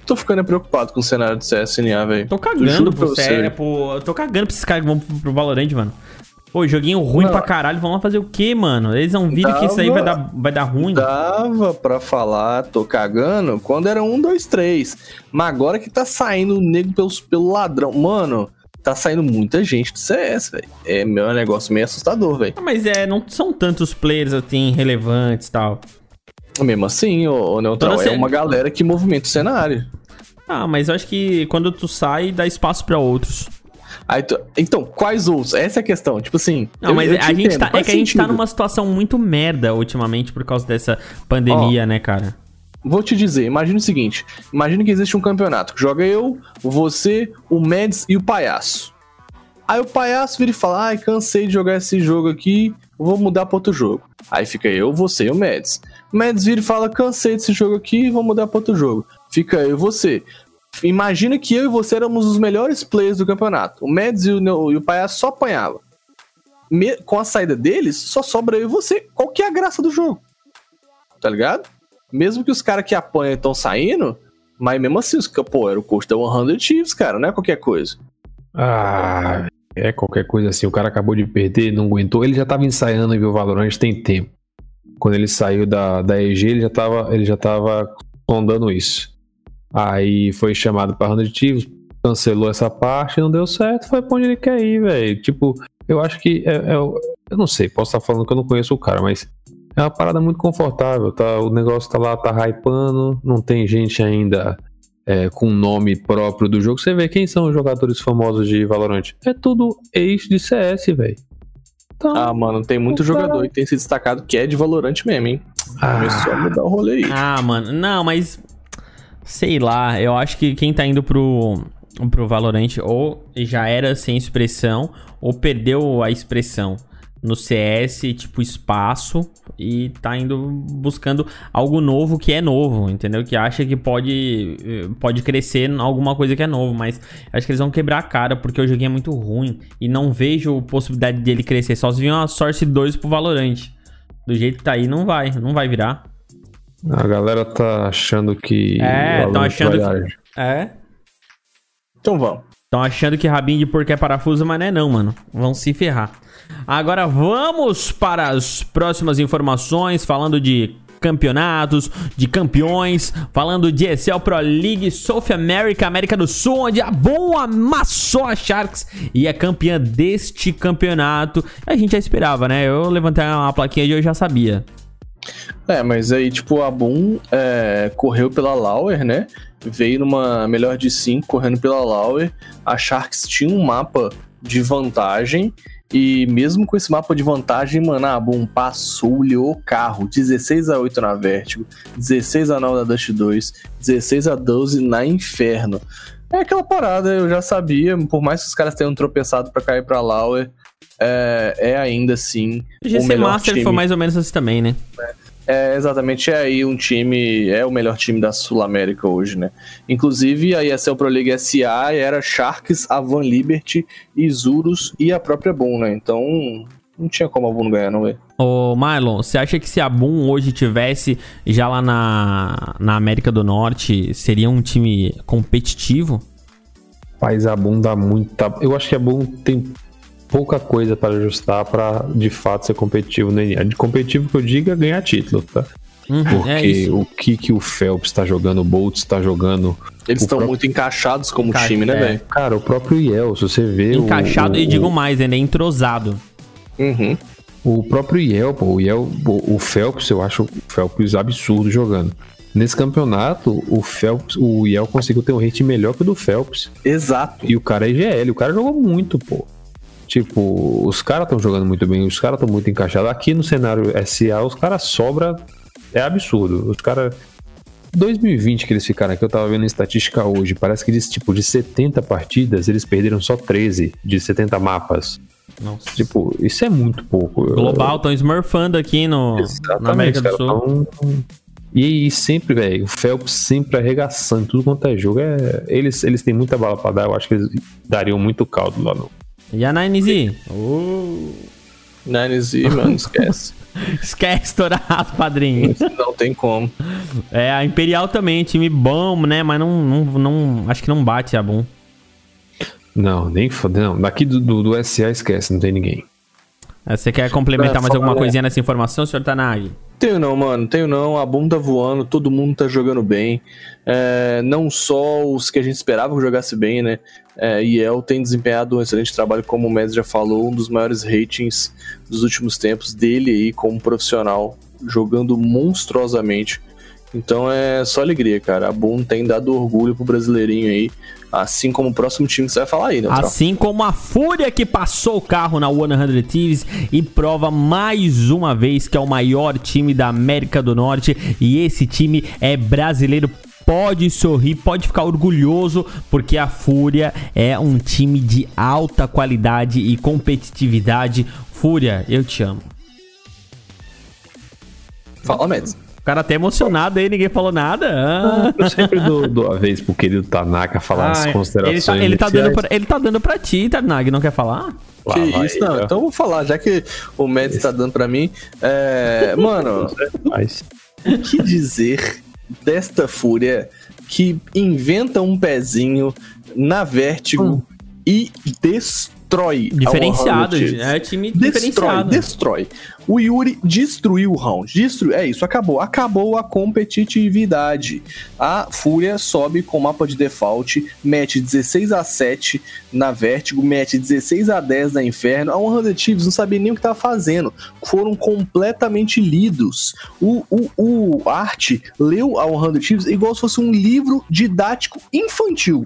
Tô ficando preocupado com o cenário do C S N A, velho. Tô cagando pro sério, pô. Tô cagando pra esses caras que vão pro, pro Valorant, mano. Pô, joguinho ruim não. pra caralho, vão lá fazer o quê, mano? Eles não viram que isso aí vai dar, vai dar ruim. Dava pra falar, tô cagando, quando era um, dois, três. Mas agora que tá saindo o nego pelos, pelo ladrão, mano... Tá saindo muita gente do C S, velho. É um negócio meio assustador, velho. Ah, mas é, não são tantos players assim, relevantes e tal. Mesmo assim, ô Neutral, é uma galera que movimenta o cenário. Ah, mas eu acho que quando tu sai, dá espaço pra outros. Aí tu... Então, quais outros? Essa é a questão, tipo assim... Não, eu, mas eu a gente entendo, tá... É que sentido. A gente tá numa situação muito merda ultimamente por causa dessa pandemia, ó, né, cara? Vou te dizer, imagina o seguinte, imagina que existe um campeonato, que joga eu, você, o Mads e o Palhaço. Aí o Palhaço vira e fala, ai, cansei de jogar esse jogo aqui, vou mudar pra outro jogo. Aí fica eu, você e o Mads. O Mads vira e fala, cansei desse jogo aqui, vou mudar pra outro jogo. Fica eu e você. Imagina que eu e você éramos os melhores players do campeonato. O Mads e o, e o Palhaço só apanhavam. Me, com a saída deles, só sobra eu e você. Qual que é a graça do jogo? Tá ligado? Mesmo que os caras que apanham estão saindo, mas mesmo assim, os, pô, era o coach da cem Thieves, cara, não é qualquer coisa. Ah, é qualquer coisa assim. O cara acabou de perder, não aguentou. Ele já tava ensaiando e viu o Valorant tem tempo. Quando ele saiu da, da E G, ele já tava, ele já tava sondando isso. Aí foi chamado pra cem Thieves, cancelou essa parte, não deu certo, foi pra onde ele quer ir, velho. Tipo, eu acho que... É, é, eu não sei, posso estar falando que eu não conheço o cara, mas... É uma parada muito confortável, tá? O negócio tá lá, tá hypando, não tem gente ainda é, com nome próprio do jogo. Você vê quem são os jogadores famosos de Valorant? É tudo ex de C S, velho. Então, ah, mano, tem muito cara... jogador que tem se destacado que é de Valorant mesmo, hein? Ah. Começou a mudar o rolê aí. Ah, mano, não, mas... Sei lá, eu acho que quem tá indo pro... pro Valorant ou já era sem expressão ou perdeu a expressão no C S, tipo, espaço, e tá indo buscando algo novo que é novo, entendeu? Que acha que pode, pode crescer em alguma coisa que é novo, mas acho que eles vão quebrar a cara, porque o joguinho é muito ruim e não vejo possibilidade dele crescer. Só se vir uma Source dois pro Valorant. Do jeito que tá aí, não vai, não vai virar. A galera tá achando que... É, tão achando que... É? Então vamos. Estão achando que rabinho de porco é parafuso, mas não é não, mano. Vão se ferrar. Agora vamos para as próximas informações, falando de campeonatos, de campeões, falando de E S L Pro League, South America, América do Sul, onde a Boom amassou a Sharks e é campeã deste campeonato. A gente já esperava, né? Eu levantei uma plaquinha de eu já sabia. É, mas aí, tipo, a Boom é, correu pela Lauer, né? Veio numa melhor de cinco correndo pela Lauer. A Sharks tinha um mapa de vantagem. E mesmo com esse mapa de vantagem, mano, a Boom passou-lhe o carro. dezesseis a oito na Vertigo, dezesseis a nove na Dust dois, dezesseis a doze na Inferno. É aquela parada, eu já sabia. Por mais que os caras tenham tropeçado pra cair pra Lauer, é, é ainda assim o melhor time. O G C Master foi mais ou menos assim também, né? É. É, exatamente, é aí um time, é o melhor time da Sul-América hoje, né? Inclusive, a E S L Pro League S A era Sharks, a Van Liberty, Isurus e a própria Boom, né? Então, não tinha como a Boom não ganhar, não é? Ô, Marlon, você acha que se a Boom hoje tivesse já lá na, na América do Norte, seria um time competitivo? Mas a Boom dá muita... Eu acho que a Boom tem... pouca coisa para ajustar para de fato ser competitivo no N A. De competitivo que eu digo é ganhar título, tá? Uhum, porque é o que, que o Phelps tá jogando, o Boltz tá jogando. Eles estão próprio... muito encaixados como Enca... time, né, é. velho? Cara, o próprio Yel, se você vê. Encaixado o, o, e digo mais, ele é entrosado. Uhum. O próprio Yel, pô, o Yel, o Phelps, eu acho o Phelps absurdo jogando. Nesse campeonato, o Phelps, o Yel conseguiu ter um rate melhor que o do Phelps. Exato. E o cara é I G L, o cara jogou muito, pô. Tipo, os caras estão jogando muito bem, os caras estão muito encaixados. Aqui no cenário S A, os caras sobram, é absurdo. Os caras, dois mil e vinte que eles ficaram aqui, eu tava vendo a estatística hoje, parece que eles, tipo, de setenta partidas, eles perderam só treze de setenta mapas. Nossa. Tipo, isso é muito pouco. Global, estão smurfando aqui no, na América do Sul. Tão... E, e sempre, velho, o Phelps sempre arregaçando, tudo quanto é jogo. É... Eles, eles têm muita bala pra dar, eu acho que eles dariam muito caldo lá no... E a nine Z? Oh. nine Z, mano, esquece. Esquece, estourado, padrinho. Não tem como. É, a Imperial também, time bom, né? Mas não, não, não acho que não bate a Boom. Não, nem fodendo. Daqui do, do, do S A esquece, não tem ninguém. Você quer complementar não, mais alguma não. coisinha nessa informação, senhor Tanag? Tenho não, mano, tenho não. A Boom tá voando, todo mundo tá jogando bem. É, não só os que a gente esperava que jogasse bem, né? É, e El tem desempenhado um excelente trabalho, como o Mendes já falou, um dos maiores ratings dos últimos tempos dele aí como profissional, jogando monstruosamente. Então é só alegria, cara. A Boom tem dado orgulho pro brasileirinho aí, assim como o próximo time que você vai falar aí, né? Assim como a Fúria, que passou o carro na cem Thieves e prova mais uma vez que é o maior time da América do Norte, e esse time é brasileiro. Pode sorrir, pode ficar orgulhoso, porque a Fúria é um time de alta qualidade e competitividade. Fúria, eu te amo. Fala, Mendes. O cara até emocionado aí, ninguém falou nada. Ah. Eu sempre dou, dou a vez pro querido Tanaka falar ah, as considerações. Ele tá, ele, tá dando pra, ele tá dando pra ti, Tanag, não quer falar? Que lá, isso, não. Eu. Então eu vou falar, já que o Mendes tá dando pra mim. É, mano, o que dizer desta Fúria que inventa um pezinho na Vértigo hum. e destrói. Diferenciado, é time destrói, diferenciado. Destrói, destrói. O Yuri destruiu o round. Destru... É isso, acabou. Acabou a competitividade. A Fúria sobe com mapa de default, mete dezesseis a sete na Vértigo, mete dezesseis a dez na Inferno. A cem Thieves não sabia nem o que estava fazendo. Foram completamente lidos. O, o, o Art leu a cem Thieves igual se fosse um livro didático infantil.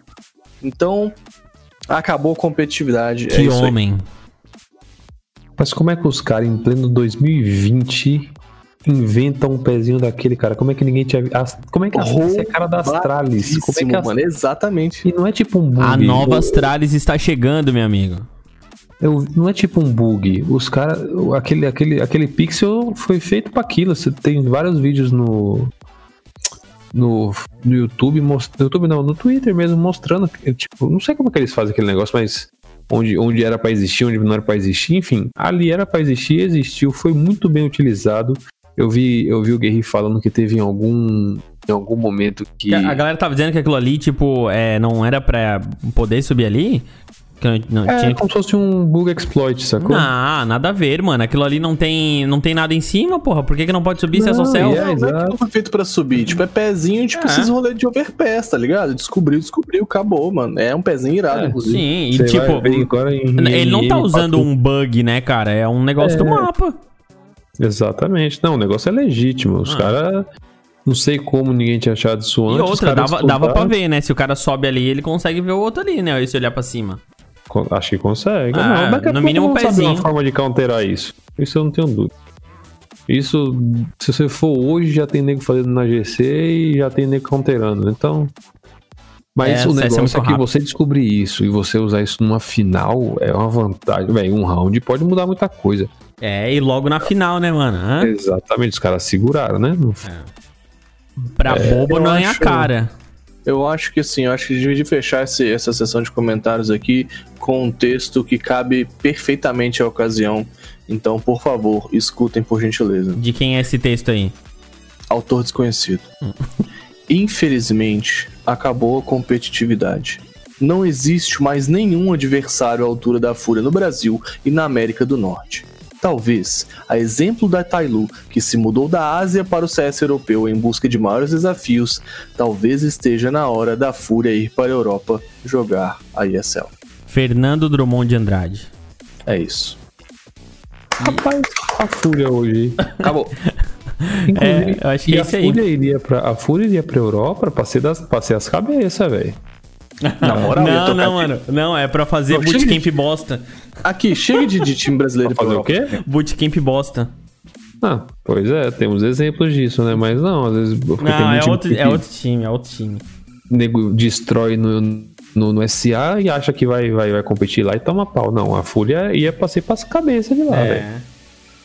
Então, acabou a competitividade. Que é isso homem. Aí. Mas como é que os caras, em pleno dois mil e vinte, inventam um pezinho daquele, cara? Como é que ninguém tinha... As... Como é que a Rússia é cara da Astralis? Como é que as... mano, exatamente. E não é tipo um bug. A nova Astralis está chegando, meu amigo. Eu... Não é tipo um bug. Os caras... Aquele, aquele, aquele pixel foi feito para aquilo. Você tem vários vídeos no... No, no YouTube, most... no YouTube não, no Twitter mesmo, mostrando... Tipo, não sei como é que eles fazem aquele negócio, mas... Onde, onde era pra existir, onde não era pra existir, enfim, ali era pra existir, existiu, foi muito bem utilizado. Eu vi, eu vi o Guerri falando que teve em algum, em algum momento que... A galera tava dizendo que aquilo ali, tipo, é, não era pra poder subir ali? Que não, é, tinha... como se fosse um bug exploit, sacou? Não, nada a ver, mano, aquilo ali não tem, não tem nada em cima, porra, por que que não pode subir não, se é só céu? Yeah, não, não foi feito pra subir, tipo, é pezinho, tipo, é. esses rolês de overpass, tá ligado? Descobriu, descobriu, acabou, mano, é um pezinho irado, é, inclusive. Sim, e Cê tipo, vai, agora em, ele não tá usando um bug, né, cara, é um negócio é. do mapa. Exatamente, não, o negócio é legítimo, os ah. caras... Não sei como ninguém tinha achado isso antes. E outra, dava, dava pra ver, né, se o cara sobe ali, ele consegue ver o outro ali, né, e se olhar pra cima. Acho que consegue. Ah, não, no mínimo um pezinho. Uma forma de counterar isso. Isso eu não tenho dúvida. Isso, se você for hoje, já tem nego fazendo na G C e já tem nego counterando. Então... Mas é, o negócio é, é que você descobrir isso e você usar isso numa final é uma vantagem. Véi, um round pode mudar muita coisa. É, e logo na final, né, mano? Hã? Exatamente, os caras seguraram, né? É. Pra é, bobo não é acho... a cara. Eu acho que sim, eu acho que devia fechar esse, essa sessão de comentários aqui com um texto que cabe perfeitamente à ocasião. Então, por favor, escutem por gentileza. De quem é esse texto aí? Autor desconhecido. Hum. Infelizmente, acabou a competitividade. Não existe mais nenhum adversário à altura da Fúria no Brasil e na América do Norte. Talvez, a exemplo da Tailu, que se mudou da Ásia para o C S europeu em busca de maiores desafios, talvez esteja na hora da Fúria ir para a Europa jogar a E S L. Fernando Drummond de Andrade. É isso. Rapaz, a Fúria hoje. Acabou. Inclusive, é, eu acho que é isso aí. A Fúria iria para a Europa para ser, ser as cabeças, velho. Na moral, não, não, mano. Não, é pra fazer bootcamp de... bosta. Aqui, chega de, de time brasileiro pra fazer o quê? Bootcamp bosta. Ah, pois é, temos exemplos disso, né? Mas não, às vezes. Não, é, um time outro, que é outro time, é outro time. Nego destrói no, no, no S A e acha que vai, vai, vai competir lá e toma pau. Não, a Fúria ia passar pras cabeças de lá, é. velho.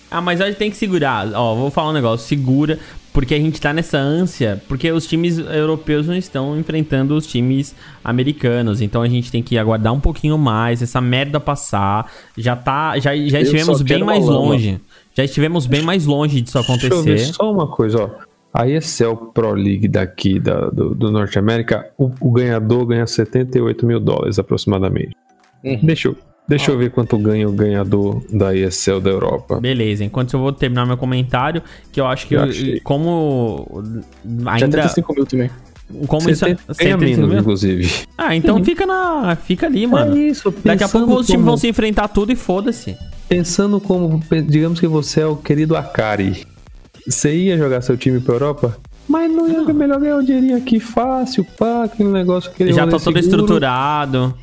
Ah, mas a gente tem que segurar. Ó, vou falar um negócio, segura. Porque a gente tá nessa ânsia, porque os times europeus não estão enfrentando os times americanos, então a gente tem que aguardar um pouquinho mais, essa merda passar, já tá, já, já estivemos bem mais longe, já estivemos bem mais longe disso acontecer. Deixa eu ver só uma coisa, ó, a E S L Pro League daqui da, do, do Norte América, o, o ganhador ganha setenta e oito mil dólares aproximadamente, uhum. deixa eu... Deixa eu ver quanto ganha o ganhador da E S L da Europa. Beleza, enquanto eu vou terminar meu comentário, que eu acho que eu eu, como ainda... setenta e cinco mil também. Como setenta, isso ganha menos, inclusive. Ah, então uhum. fica, na, fica ali, mano. É isso. Daqui a pouco os times vão se enfrentar tudo e foda-se. Pensando como, digamos que você é o querido Akari, você ia jogar seu time pra Europa? Mas não ia, melhor ganhar o dinheirinho aqui fácil, pá, aquele negócio que ele já tá todo seguro. Estruturado.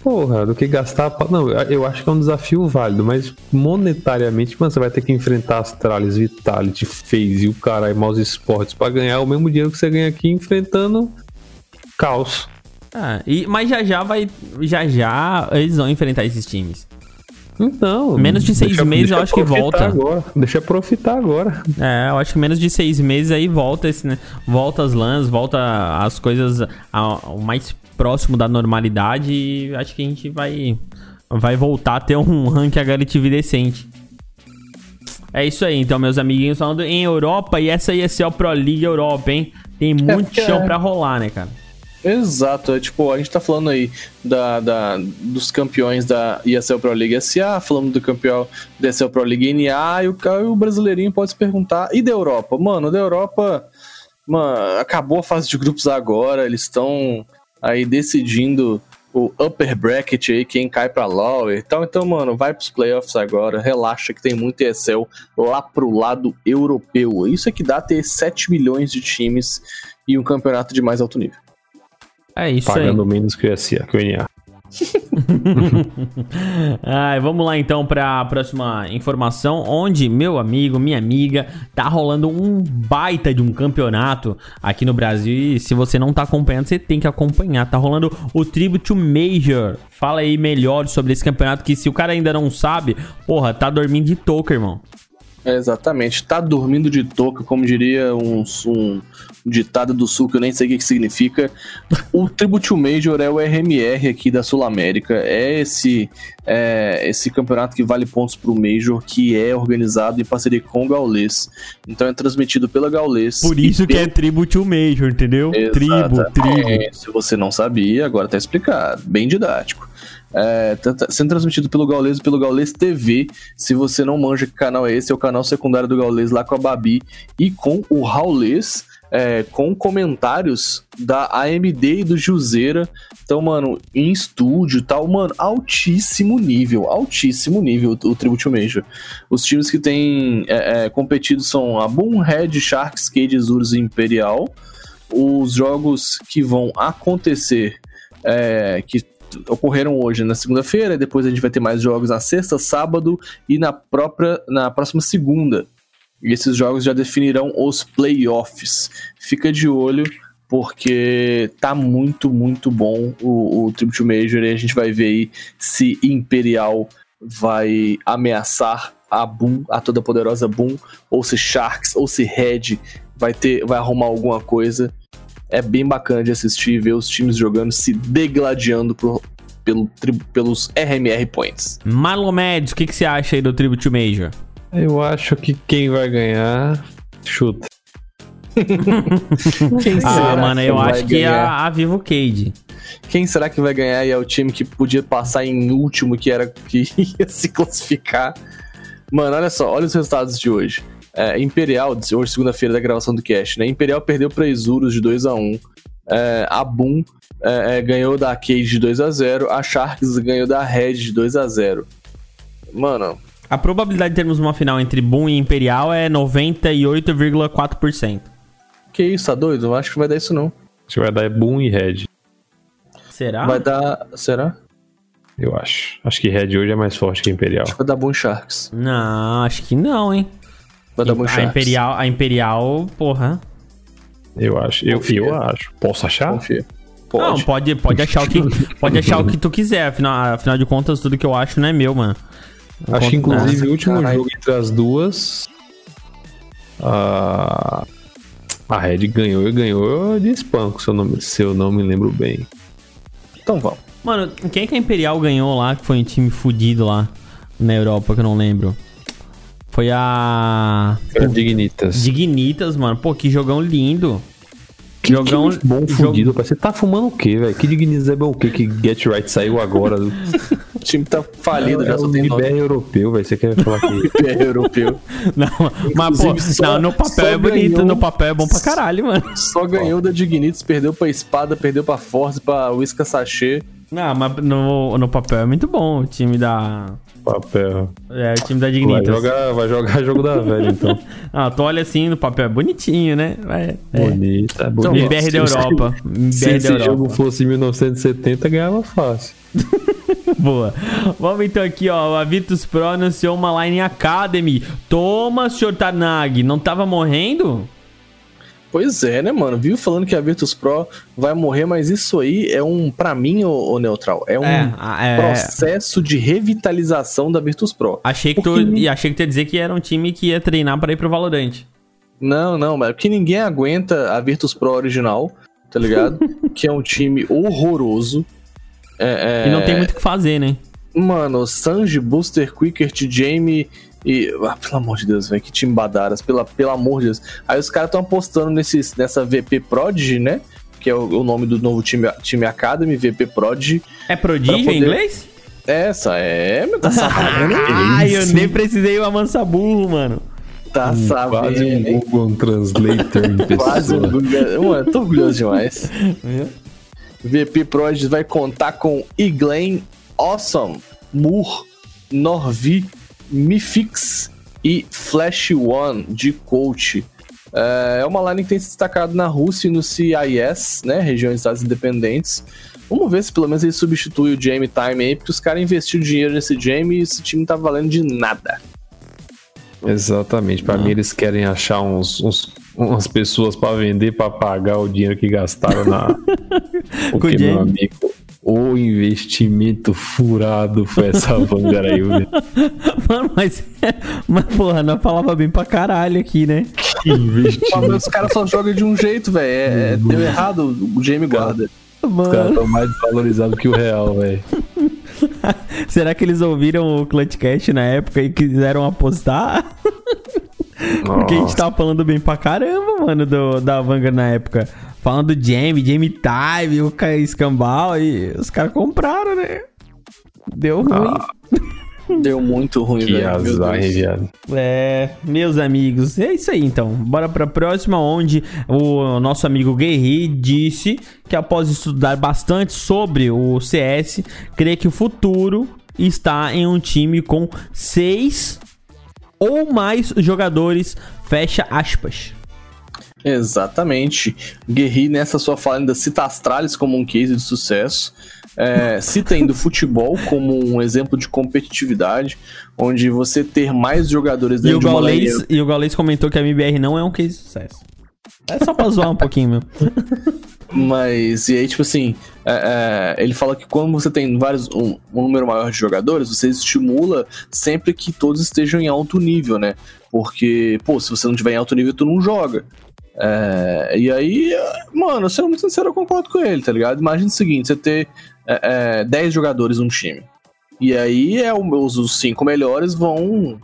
Porra, do que gastar... Não, eu acho que é um desafio válido, mas monetariamente, mano, você vai ter que enfrentar Astralis, Vitality, FaZe e o caralho, Mouse Sports, pra ganhar o mesmo dinheiro que você ganha aqui enfrentando caos. Ah, e, mas já já vai... Já já eles vão enfrentar esses times. Então... Menos de seis deixa, meses deixa eu acho que volta. Agora, deixa eu aproveitar agora. É, eu acho que menos de seis meses aí volta esse, né? Volta as LANs, volta as coisas ao mais próximo da normalidade e acho que a gente vai, vai voltar a ter um rank H L T V decente. É isso aí, então, meus amiguinhos, falando em Europa, e essa E S L Pro League Europa, hein? Tem muito é, chão é... pra rolar, né, cara? Exato, é, tipo, a gente tá falando aí da, da, dos campeões da E S L Pro League S A, falando do campeão da E S L Pro League N A, e o, e o brasileirinho pode se perguntar, e da Europa? Mano, da Europa, mano, acabou a fase de grupos agora, eles estão... aí decidindo o upper bracket aí, quem cai pra lower e tal. Então, mano, vai pros playoffs agora, relaxa que tem muito E S L lá pro lado europeu. Isso é que dá ter sete milhões de times e um campeonato de mais alto nível. É isso aí. Pagando menos que o S A, que o N A. ah, vamos lá então para a próxima informação, onde meu amigo, minha amiga, tá rolando um baita de um campeonato aqui no Brasil e se você não tá acompanhando, você tem que acompanhar. Tá rolando o Tribute Major. Fala aí melhor sobre esse campeonato que se o cara ainda não sabe, porra, tá dormindo de touca, irmão. É, exatamente, tá dormindo de touca, como diria um, um ditado do Sul que eu nem sei o que, que significa. O Tribute Major é o R M R aqui da Sul América, é esse, é esse campeonato que vale pontos pro Major, que é organizado em parceria com o Gaules, então é transmitido pela Gaules. Por isso que pelo... é Tribute Major, entendeu? Exatamente. Tribo, tribo. É, se você não sabia, agora tá explicado, bem didático. É, tá, tá sendo transmitido pelo Gaules e pelo Gaules T V. Se você não manja que canal é esse, é o canal secundário do Gaules lá com a Babi e com o Raulês, é, com comentários da A M D e do Juzeira. Então, mano, em estúdio e tal, mano, altíssimo nível, altíssimo nível o Tribute Major. Os times que têm é, é, competido são a Boom, Red, Sharks, Cade, Zurus e Imperial. Os jogos que vão acontecer, é, que ocorreram hoje na segunda-feira, depois a gente vai ter mais jogos na sexta, sábado e na, própria, na próxima segunda. E esses jogos já definirão os playoffs. Fica de olho, porque tá muito, muito bom o, o Tribute Major e a gente vai ver aí se Imperial vai ameaçar a Boom, a toda poderosa Boom, ou se Sharks, ou se Red vai, ter, vai arrumar alguma coisa. É bem bacana de assistir e ver os times jogando, se degladiando por, pelo, tri, pelos R M R Points. Marlon Médios, o que, que você acha aí do Tribute to Major? Eu acho que quem vai ganhar, chuta. Quem será ah, mano, eu acho que é a, a Vivo Cage. Quem será que vai ganhar? E é o time que podia passar em último, que era que ia se classificar. Mano, olha só, olha os resultados de hoje. É, Imperial, hoje segunda-feira da gravação do cast, né? Imperial perdeu para Isurus de dois a um. É, a Boom é, ganhou da Cage de dois a zero. A Sharks ganhou da Red de dois a zero. Mano... A probabilidade de termos uma final entre Boom e Imperial é noventa e oito vírgula quatro por cento. Que isso, tá doido? Eu acho que vai dar isso não. Acho que vai dar é Boom e Red. Será? Vai dar... Será? Eu acho. Acho que Red hoje é mais forte que Imperial. Acho que vai dar Boom e Sharks. Não, acho que não, hein? Vai dar Boom e Sharks. Imperial, a Imperial, porra. Eu acho. Eu, eu acho. Posso achar? Confia. Pode. Não, pode, pode, achar o que, pode achar o que tu quiser. Afinal, afinal de contas, tudo que eu acho não é meu, mano. Eu acho que, inclusive, nossa, o último caralho. jogo entre as duas... A, a Red ganhou e ganhou de espanco, se eu, não, se eu não me lembro bem. Então vamos. Mano, quem é que a Imperial ganhou lá, que foi um time fudido lá na Europa, que eu não lembro? Foi a... Foi a Dignitas. Dignitas, mano. Pô, que jogão lindo. Que jogão bom, fudido. Você tá fumando o quê, velho? Que Dignitas é bom o quê? Que Get Right saiu agora. O time tá falido, não, já é só tem nome. M B R europeu, velho. Você quer falar que... M B R europeu. Não, mas pô, só, não, no papel é bonito. Ganhou, no papel é bom pra caralho, mano. Só ganhou da Dignitas, perdeu pra Espada, perdeu pra Force, pra Whisca Sachê. Não, mas no, no papel é muito bom o time da... Papel. É, o time da Dignitas. Vai jogar, vai jogar jogo da velha, então. Ah, tu olha assim no papel, é bonitinho, né? É, é. Bonito, é bonito. M B R da Europa. M B R se da esse Europa. Jogo fosse em mil novecentos e setenta, ganhava fácil. Boa. Vamos então aqui, ó. A Vitus Pro anunciou uma Line Academy. Toma, senhor Tarnag, não tava morrendo? Pois é, né, mano? Viu falando que a Virtus Pro vai morrer, mas isso aí é um, pra mim, ô, ô Neutral, é um é, é... processo de revitalização da Virtus Pro. Achei que, porque... tu, achei que tu ia dizer que era um time que ia treinar pra ir pro Valorant. Não, não, mano, porque ninguém aguenta a Virtus Pro original, tá ligado? Que é um time horroroso. É, é... E não tem muito o que fazer, né? Mano, Sanji, Booster, Quickert, Jamie... E, ah, pelo amor de Deus, velho, que time badaras, pela, pelo amor de Deus. Aí os caras estão apostando nesses, nessa V P Prodigy, né? Que é o, o nome do novo time, time Academy, V P Prodigy. É Prodigy poder... em inglês? Essa, é, meu, tá sabendo. Ai, eu nem precisei o amansa burro, mano. Tá hum, sabendo. Quase um Google Translator em pessoa. Quase um Google. Mano, tô orgulhoso demais. V P Prodigy vai contar com Iglen, Awesome, Moore, Norvi, Mifix e Flash One de coach. É uma line que tem se destacado na Rússia e no C I S, né? Região de Estados Independentes. Vamos ver se pelo menos ele substitui o Jamie Time aí, porque os caras investiram dinheiro nesse Jamie e esse time não tá valendo de nada. Exatamente. Pra ah. mim eles querem achar uns, uns, umas pessoas pra vender, pra pagar o dinheiro que gastaram na... Porque, o meu amigo... O investimento furado foi essa vangara aí, velho. Mano, mas, mas porra, nós falava bem pra caralho aqui, né? Que investimento. Os caras só jogam de um jeito, velho. É, deu errado, o Jamie guarda. Mano. Os caras estão mais desvalorizados que o real, velho. Será que eles ouviram o ClutchCast na época e quiseram apostar? Porque a gente tava falando bem pra caramba, mano, do, da vanga na época. Falando do Jamie, Jamie Time, o escambau, e os caras compraram, né? Deu ruim. Ah, deu muito ruim, que velho. Azar, viado. É, meus amigos, é isso aí então. Bora pra próxima, onde o nosso amigo Guerri disse que após estudar bastante sobre o C S, crê que o futuro está em um time com seis... ou mais jogadores, fecha aspas. Exatamente. Guerri, nessa sua fala, ainda cita as tralhas como um case de sucesso. É, cita ainda o futebol como um exemplo de competitividade, onde você ter mais jogadores dentro e de uma Gaules, linha... E o Gaules comentou que a M B R não é um case de sucesso. É só pra zoar um pouquinho, meu. Mas, e aí, tipo assim, é, é, ele fala que quando você tem vários, um, um número maior de jogadores, você estimula sempre que todos estejam em alto nível, né? Porque, pô, se você não tiver em alto nível, tu não joga. É, e aí, mano, sendo muito sincero, eu concordo com ele, tá ligado? Imagina o seguinte, você ter é, é, dez jogadores num time. E aí, é, os cinco melhores vão...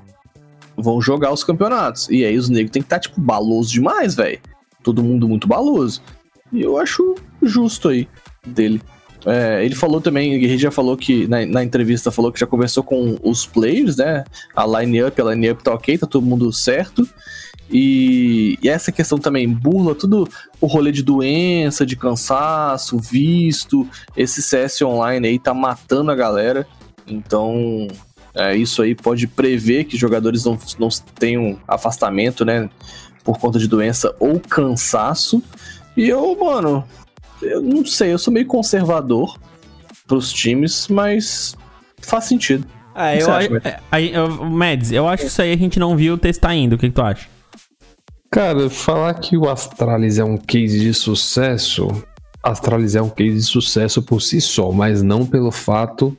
vão jogar os campeonatos. E aí os negros tem que estar, tá, tipo, baloso demais, velho. Todo mundo muito baloso. E eu acho justo aí dele. É, ele falou também, o Guerreiro já falou que, na, na entrevista, falou que já conversou com os players, né? A line-up, a line-up tá ok, tá todo mundo certo. E, e essa questão também burla tudo o rolê de doença, de cansaço, visto. Esse C S online aí tá matando a galera. Então... É, isso aí pode prever que jogadores não, não tenham afastamento, né? Por conta de doença ou cansaço. E eu, mano, eu não sei, eu sou meio conservador pros times, mas faz sentido. É, eu acho, eu, Mads, eu acho que isso aí a gente não viu testar ainda. O que, que tu acha? Cara, falar que o Astralis é um case de sucesso, Astralis é um case de sucesso por si só, mas não pelo fato...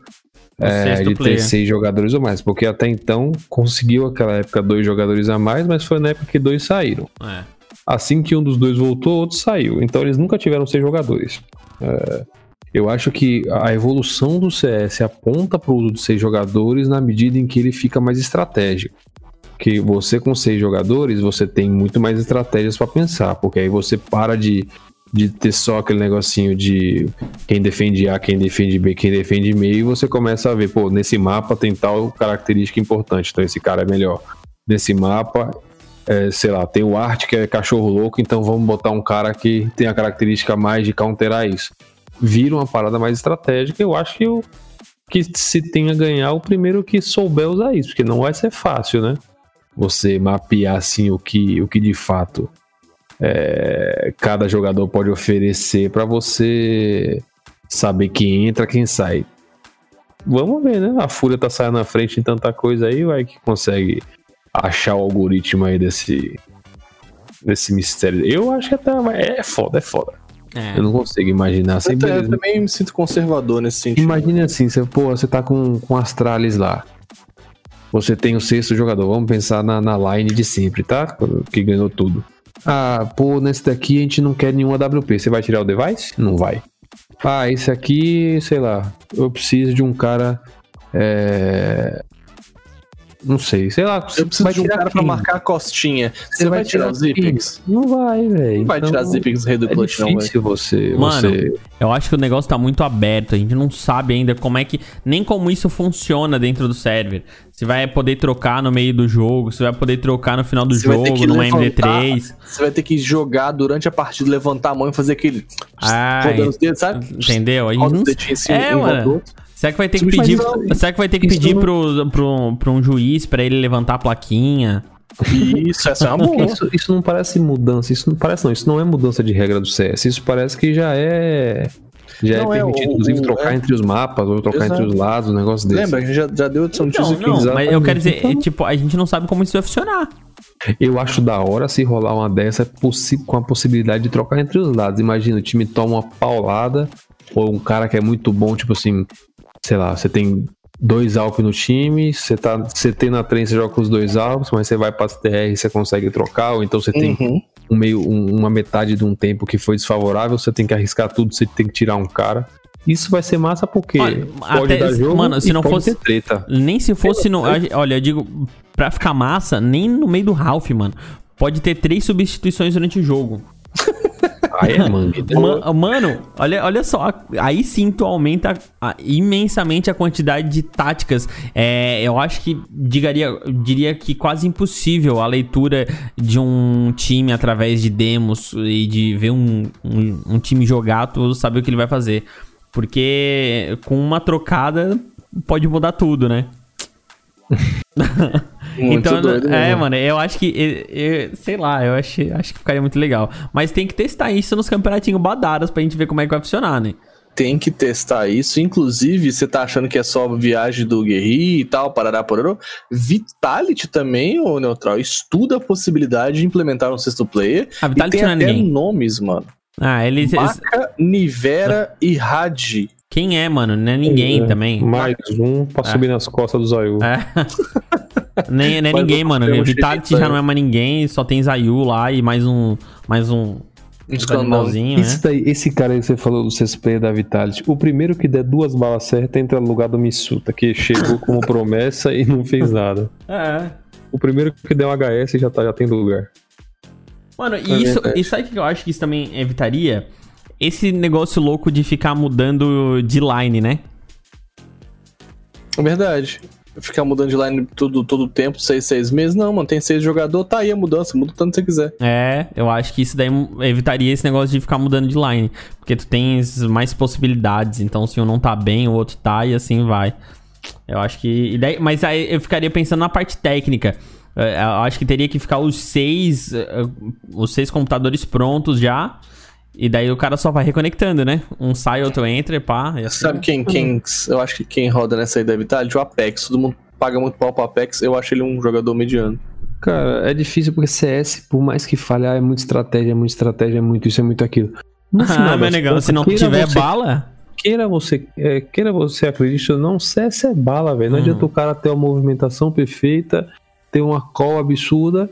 É, de ter seis jogadores ou mais, porque até então conseguiu aquela época dois jogadores a mais, mas foi na época que dois saíram. É. Assim que um dos dois voltou, o outro saiu. Então eles nunca tiveram seis jogadores. É, eu acho que a evolução do C S aponta para o uso de seis jogadores na medida em que ele fica mais estratégico. Que você com seis jogadores, você tem muito mais estratégias para pensar, porque aí você para de... de ter só aquele negocinho de quem defende A, quem defende B, quem defende meio, e você começa a ver, pô, nesse mapa tem tal característica importante, então esse cara é melhor. Nesse mapa, é, sei lá, tem o Art que é cachorro louco, então vamos botar um cara que tem a característica mais de counterar isso. Vira uma parada mais estratégica, eu acho que, eu, que se tem a ganhar o primeiro que souber usar isso, porque não vai ser fácil, né? Você mapear, assim, o que, o que de fato... É, cada jogador pode oferecer para você saber quem entra, quem sai. Vamos ver, né? A Fúria tá saindo na frente em tanta coisa aí, vai que consegue achar o algoritmo aí desse, desse mistério. Eu acho que até é foda, é foda. É. Eu não consigo imaginar. Sem eu, eu também me sinto conservador nesse sentido. Imagina assim, você, pô, você tá com, com Astralis lá. Você tem o sexto jogador, vamos pensar na, na line de sempre, tá? Que ganhou tudo. Ah, pô, nesse daqui a gente não quer nenhum A W P. Você vai tirar o device? Não vai. Ah, esse aqui, sei lá, eu preciso de um cara. É... Não sei, sei lá. Eu preciso de um cara quem? Pra marcar a costinha. Você, você vai, vai tirar os Zipigs? Não vai, velho. Não vai então, tirar os Zipigs do rei do clutch, não, velho. Você, Mano, você... eu acho que o negócio tá muito aberto. A gente não sabe ainda como é que... Nem como isso funciona dentro do server. Você vai poder trocar no meio do jogo. Você vai poder trocar no final do você jogo, numa M D três. Você vai ter que jogar durante a partida, levantar a mão e fazer aquele... Ah, rodando os dedos, sabe? Entendeu? A gente não... assim, é, um mano... Será que vai ter que pedir, será que vai ter que pedir pro, pro, pro um juiz pra ele levantar a plaquinha? Isso, essa é uma boa. Isso, isso não parece mudança, isso não parece não, isso não é mudança de regra do C S, isso parece que já é... Já não, é permitido, é, inclusive, o, trocar é... entre os mapas ou trocar Exato. Entre os lados, um negócio desse. Lembra, já, já deu edição de Não, não mas eu quero dizer, é, tipo, a gente não sabe como isso vai funcionar. Eu acho da hora se rolar uma dessa com a possibilidade de trocar entre os lados. Imagina, o time toma uma paulada ou um cara que é muito bom, tipo assim... Sei lá, você tem dois A W P no time, você tá, você tem na trem, você joga com os dois A W Ps, mas você vai pra T R e você consegue trocar, ou então você uhum. tem um meio, um, uma metade de um tempo que foi desfavorável, você tem que arriscar tudo, você tem que tirar um cara. Isso vai ser massa porque olha, pode até, dar jogo mano, se não fosse treta. Nem se fosse... No, olha, eu digo, pra ficar massa, nem no meio do Ralph, mano, pode ter três substituições durante o jogo. Ah, é, mano, Man, mano olha, olha só, aí sim tu aumenta a, a, imensamente a quantidade de táticas. É, eu acho que digaria, diria que quase impossível a leitura de um time através de demos e de ver um, um, um time jogar, tu saber o que ele vai fazer. Porque com uma trocada pode mudar tudo, né? Muito então, doido, é, mesmo. Mano, eu acho que, eu, eu, sei lá, eu acho, acho que ficaria muito legal. Mas tem que testar isso nos campeonatinhos badaras pra gente ver como é que vai funcionar, né? tem que testar isso. Inclusive, você tá achando que é só viagem do Guerri e tal, parará, pororô. Vitality também, ô Neutral, estuda a possibilidade de implementar um sexto player. A Vitality e tem não até ninguém. Nomes, mano. Ah, eles... Maca, Nivera ah. e Hadi. Quem é, mano? Não é ninguém é, também. Mais um pra ah. subir nas costas do Zayu. É. nem, não é mas ninguém, mano. Vitality já não é mais ninguém, só tem Zayu lá e mais um... Mais um... Um Isso daí, esse cara aí que você falou do sexto player da Vitality, o primeiro que der duas balas certas entra no lugar do Missuta, que chegou como promessa e não fez nada. É. O primeiro que der um H S já, tá, já tem lugar. Mano, e isso, isso sabe o que eu acho que isso também evitaria? Esse negócio louco de ficar mudando de line, né? É verdade. Ficar mudando de line todo, todo tempo, seis, seis meses, não, mano, tem seis jogadores, tá aí a mudança, muda o tanto que você quiser. É, eu acho que isso daí evitaria esse negócio de ficar mudando de line, porque tu tens mais possibilidades, então se um não tá bem, o outro tá, e assim vai. Eu acho que... E daí, mas aí eu ficaria pensando na parte técnica, eu acho que teria que ficar os seis, os seis computadores prontos já, e daí o cara só vai reconectando, né? Um sai, outro entra, pá. E assim... Sabe quem, quem... Eu acho que quem roda nessa aí da Vitality? O Apex. Todo mundo paga muito pau pro Apex. Eu acho ele um jogador mediano. Cara, é difícil porque C S, por mais que falhe, ah, é muita estratégia, é muita estratégia, é muito isso, é muito aquilo. No final, ah, meu negão, se não tiver você... bala... Queira você, é, queira você acredite ou não, C S é bala, velho. Não hum. adianta o cara ter uma movimentação perfeita, ter uma call absurda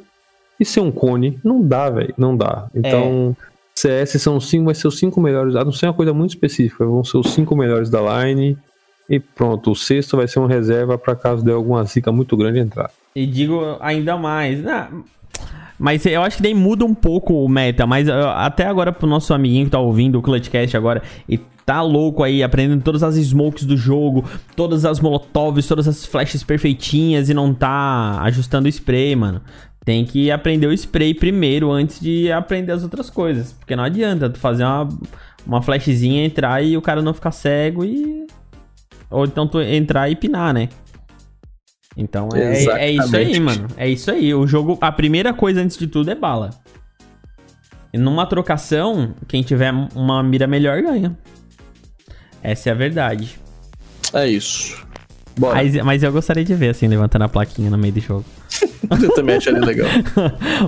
e ser um cone. Não dá, velho. Não dá. Então... É. C S são cinco, vai ser os cinco melhores. Ah, não sei, uma coisa muito específica. Vão ser os cinco melhores da line. E pronto, o sexto vai ser uma reserva pra caso dê alguma zica muito grande entrar. E digo ainda mais. Não, mas eu acho que daí muda um pouco o meta. Mas eu, até agora pro nosso amiguinho que tá ouvindo o ClutchCast agora e tá louco aí, aprendendo todas as smokes do jogo, todas as molotovs, todas as flashes perfeitinhas e não tá ajustando o spray, mano. Tem que aprender o spray primeiro antes de aprender as outras coisas. Porque não adianta tu fazer uma, uma flashzinha, entrar e o cara não ficar cego e... Ou então tu entrar e pinar, né? Então é, é isso aí, mano. É isso aí. O jogo, a primeira coisa antes de tudo é bala. E numa trocação, quem tiver uma mira melhor ganha. Essa é a verdade. É isso. Bora. Mas, mas eu gostaria de ver, assim, levantando a plaquinha no meio do jogo. Eu também achei legal.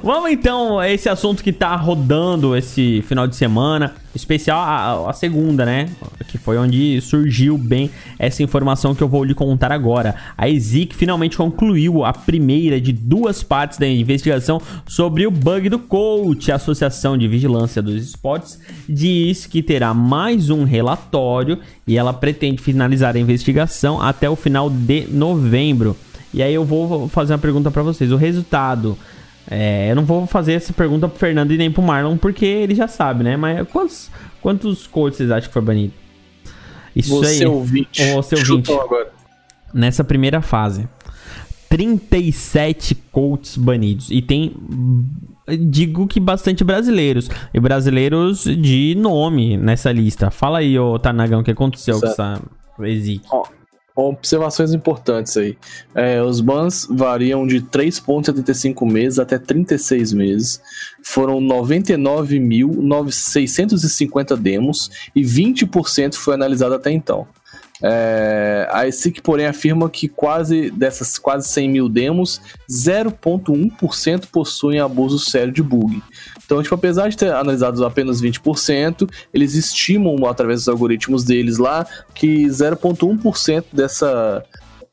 Vamos então a esse assunto que tá rodando esse final de semana, especial a, a segunda, né? Que foi onde surgiu bem essa informação que eu vou lhe contar agora. A E S I C finalmente concluiu a primeira de duas partes da investigação sobre o bug do coach. A Associação de Vigilância dos Esportes diz que terá mais um relatório e ela pretende finalizar a investigação até o final de novembro. E aí eu vou fazer uma pergunta pra vocês. O resultado... É, eu não vou fazer essa pergunta pro Fernando e nem pro Marlon, porque ele já sabe, né? Mas quantos, quantos coaches vocês acham que foi banido? Isso aí. Você ouvinte. Você ouvinte. Agora. Nessa primeira fase. trinta e sete coaches banidos. E tem... Digo que bastante brasileiros. E brasileiros de nome nessa lista. Fala aí, ô Tarnagão, o que aconteceu certo. Com essa E S I C? Ó. Observações importantes aí. É, os bans variam de três vírgula setenta e cinco meses até trinta e seis meses. Foram noventa e nove mil seiscentos e cinquenta demos e vinte por cento foi analisado até então. É, a E S I C, porém, afirma que quase dessas quase cem mil demos, zero vírgula um por cento possuem abuso sério de bug. Então, tipo, apesar de ter analisado apenas vinte por cento, eles estimam, através dos algoritmos deles lá, que zero vírgula um por cento dessa,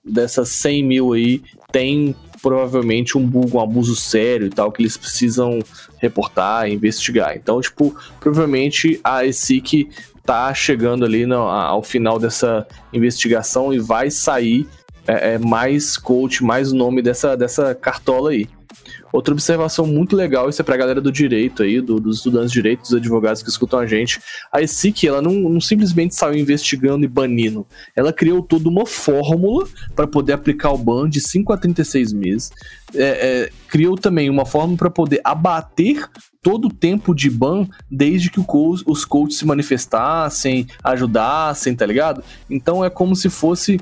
dessas cem mil aí tem provavelmente um bug, um abuso sério e tal, que eles precisam reportar, investigar. Então, tipo, provavelmente a E S I C tá chegando ali no, ao final dessa investigação e vai sair é, é, mais coach, mais nome dessa, dessa cartola aí. Outra observação muito legal, isso é pra galera do direito aí, do, dos estudantes de direito, dos advogados que escutam a gente. A E S I C, ela não, não simplesmente saiu investigando e banindo. Ela criou toda uma fórmula para poder aplicar o ban de cinco a trinta e seis meses. É, é, criou também uma fórmula para poder abater todo o tempo de ban desde que o coach, os coaches se manifestassem, ajudassem, tá ligado? Então é como se fosse...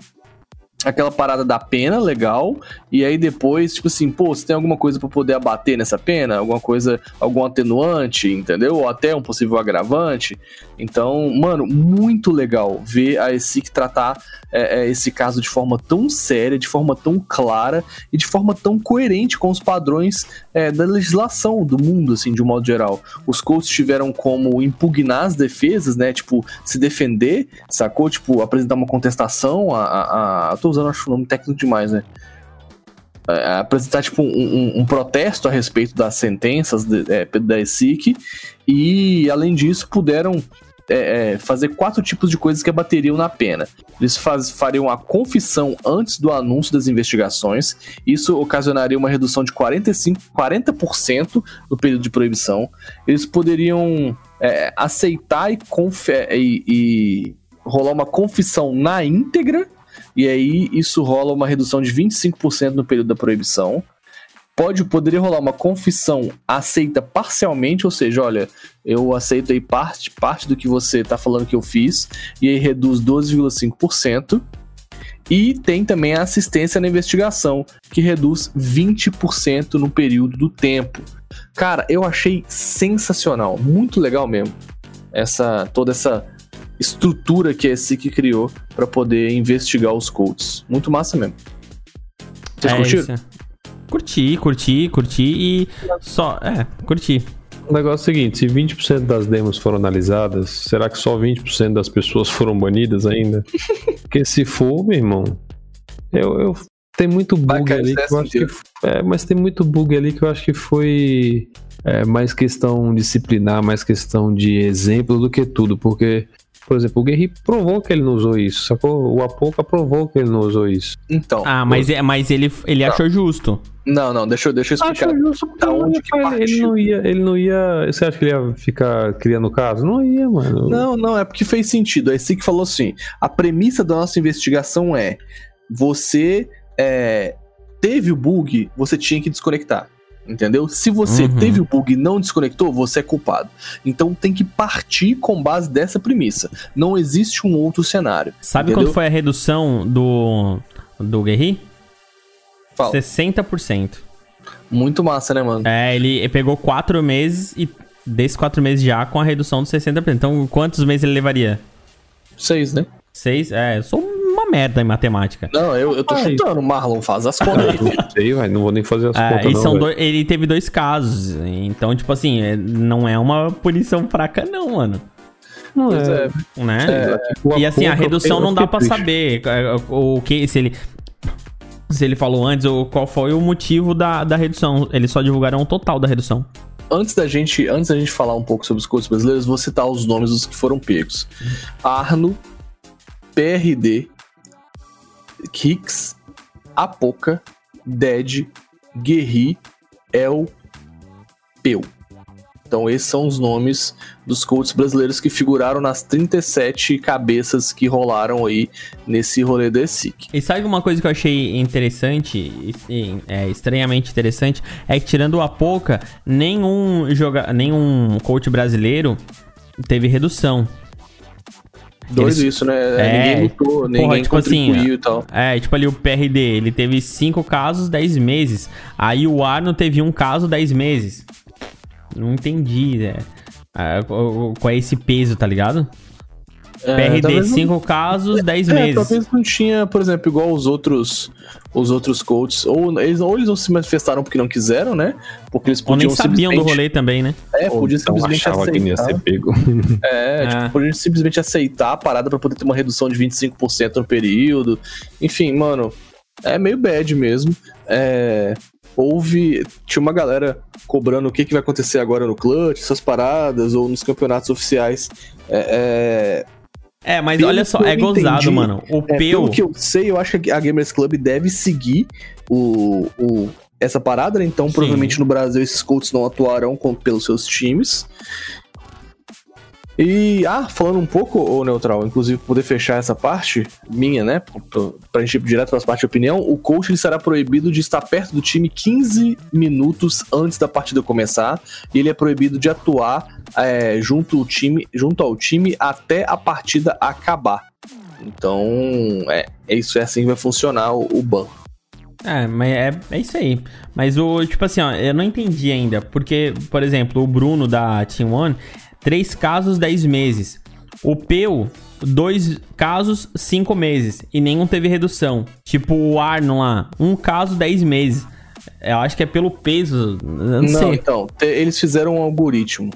aquela parada da pena, legal, e aí depois, tipo assim, pô, você tem alguma coisa pra poder abater nessa pena? Alguma coisa, algum atenuante, entendeu? Ou até um possível agravante. Então, mano, muito legal ver a E S I C tratar é, é, esse caso de forma tão séria, de forma tão clara e de forma tão coerente com os padrões é, da legislação do mundo, assim, de um modo geral. Os coaches tiveram como impugnar as defesas, né, tipo, se defender, sacou? Tipo, apresentar uma contestação a... a, a usando, acho o nome técnico demais, né? Apresentar, tipo, um, um, um protesto a respeito das sentenças de, é, da E S I C e, além disso, puderam é, é, fazer quatro tipos de coisas que abateriam na pena. Eles faz, fariam a confissão antes do anúncio das investigações. Isso ocasionaria uma redução de quarenta e cinco, quarenta por cento no período de proibição. Eles poderiam é, aceitar e, e, e rolar uma confissão na íntegra. E aí isso rola uma redução de vinte e cinco por cento no período da proibição. Pode, poderia rolar uma confissão aceita parcialmente, ou seja, olha, eu aceito aí parte, parte do que você está falando que eu fiz, e aí reduz doze vírgula cinco por cento. E tem também a assistência na investigação, que reduz vinte por cento no período do tempo. Cara, eu achei sensacional, muito legal mesmo, essa, toda essa... estrutura que a E S I C criou para poder investigar os coaches. Muito massa mesmo. Vocês é curtiram? Isso. Curti, curti, curti e só... É, curti. O negócio é o seguinte, se vinte por cento das demos foram analisadas, será que só vinte por cento das pessoas foram banidas ainda? Porque se for, meu irmão, eu... eu... tem muito bug Baca, ali que eu acho que... É, mas tem muito bug ali que eu acho que foi é, mais questão disciplinar, mais questão de exemplo do que tudo, porque... Por exemplo, o Guerri provou que ele não usou isso, sacou? O Apoca provou que ele não usou isso. Então... Ah, mas, é, mas ele, ele achou justo. Não, não, deixa, deixa eu explicar. Achou justo porque da onde que partiu. Ele não ia, ele não ia... Você acha que ele ia ficar criando caso? Não ia, mano. Não, não, é porque fez sentido. A E S I C falou assim, a premissa da nossa investigação é, você é, teve o bug, você tinha que desconectar. Entendeu? Se você uhum. teve o bug e não desconectou, você é culpado. Então tem que partir com base dessa premissa. Não existe um outro cenário. Sabe quanto foi a redução do, do Guerri? Fala. sessenta por cento. Muito massa, né, mano? É, ele pegou quatro meses e desses quatro meses já com a redução de sessenta por cento. Então quantos meses ele levaria? seis, né? seis? É, eu sou uma merda em matemática. Não, eu, eu tô Ai. chutando. O Marlon faz as contas aí. Não sei, velho. Não vou nem fazer as ah, contas, e não, são dois, ele teve dois casos. Então, tipo assim, não é uma punição fraca, não, mano. Não é. é. Né? É. Tipo, e assim, a redução não dá pra triste. saber o que... Se ele, se ele falou antes, ou qual foi o motivo da, da redução. Eles só divulgaram o total da redução. Antes da, gente, antes da gente falar um pouco sobre os coaches brasileiros, vou citar os nomes dos que foram pegos. Arno, P R D, Kicks, Apoca, Dead, Guerri, El, Peu. Então esses são os nomes dos coaches brasileiros que figuraram nas trinta e sete cabeças que rolaram aí nesse rolê da E S I C. E sabe uma coisa que eu achei interessante, é, estranhamente interessante, é que tirando a Apoca, nenhum, joga... nenhum coach brasileiro teve redução. Doido eles... isso, né? É, ninguém lutou, ninguém porra, tipo contribuiu assim, e tal. É, tipo ali o P R D, ele teve cinco casos, dez meses. Aí o Arno teve um caso, dez meses. Não entendi, né? Ah, qual é esse peso, tá ligado? É, P R D, cinco casos, dez meses. Talvez não tinha, por exemplo, igual os outros os outros coaches. Ou eles, ou eles não se manifestaram porque não quiseram, né? Porque eles podiam ou nem sabiam do rolê também, né? É, podiam simplesmente aceitar. Que ia ser pego. É, é, tipo, podiam simplesmente aceitar a parada pra poder ter uma redução de vinte e cinco por cento no período. Enfim, mano, é meio bad mesmo. É... Houve, tinha uma galera cobrando o que, que vai acontecer agora no Clutch, essas paradas, ou nos campeonatos oficiais. É, é... é mas pelo olha só, é gozado, entendi, mano. O é, Peu... Pelo que eu sei, eu acho que a Gamers Club deve seguir o, o, essa parada, né? Então, sim, provavelmente no Brasil esses coaches não atuarão com, pelos seus times. E, ah, falando um pouco, ô Neutral, inclusive, pra poder fechar essa parte minha, né, pra gente ir direto para as partes de opinião, o coach ele será proibido de estar perto do time quinze minutos antes da partida começar, e ele é proibido de atuar é, junto, ao time, junto ao time até a partida acabar. Então, é, é isso, é assim que vai funcionar o, o ban. É, mas é, é isso aí. Mas, o tipo assim, ó, eu não entendi ainda. Porque, por exemplo, o Bruno da Team One, três casos, dez meses. O Peu, dois casos, cinco meses. E nenhum teve redução. Tipo o Arnon lá, um caso, dez meses. Eu acho que é pelo peso. Não, não sei. Então, te, eles fizeram um algoritmo.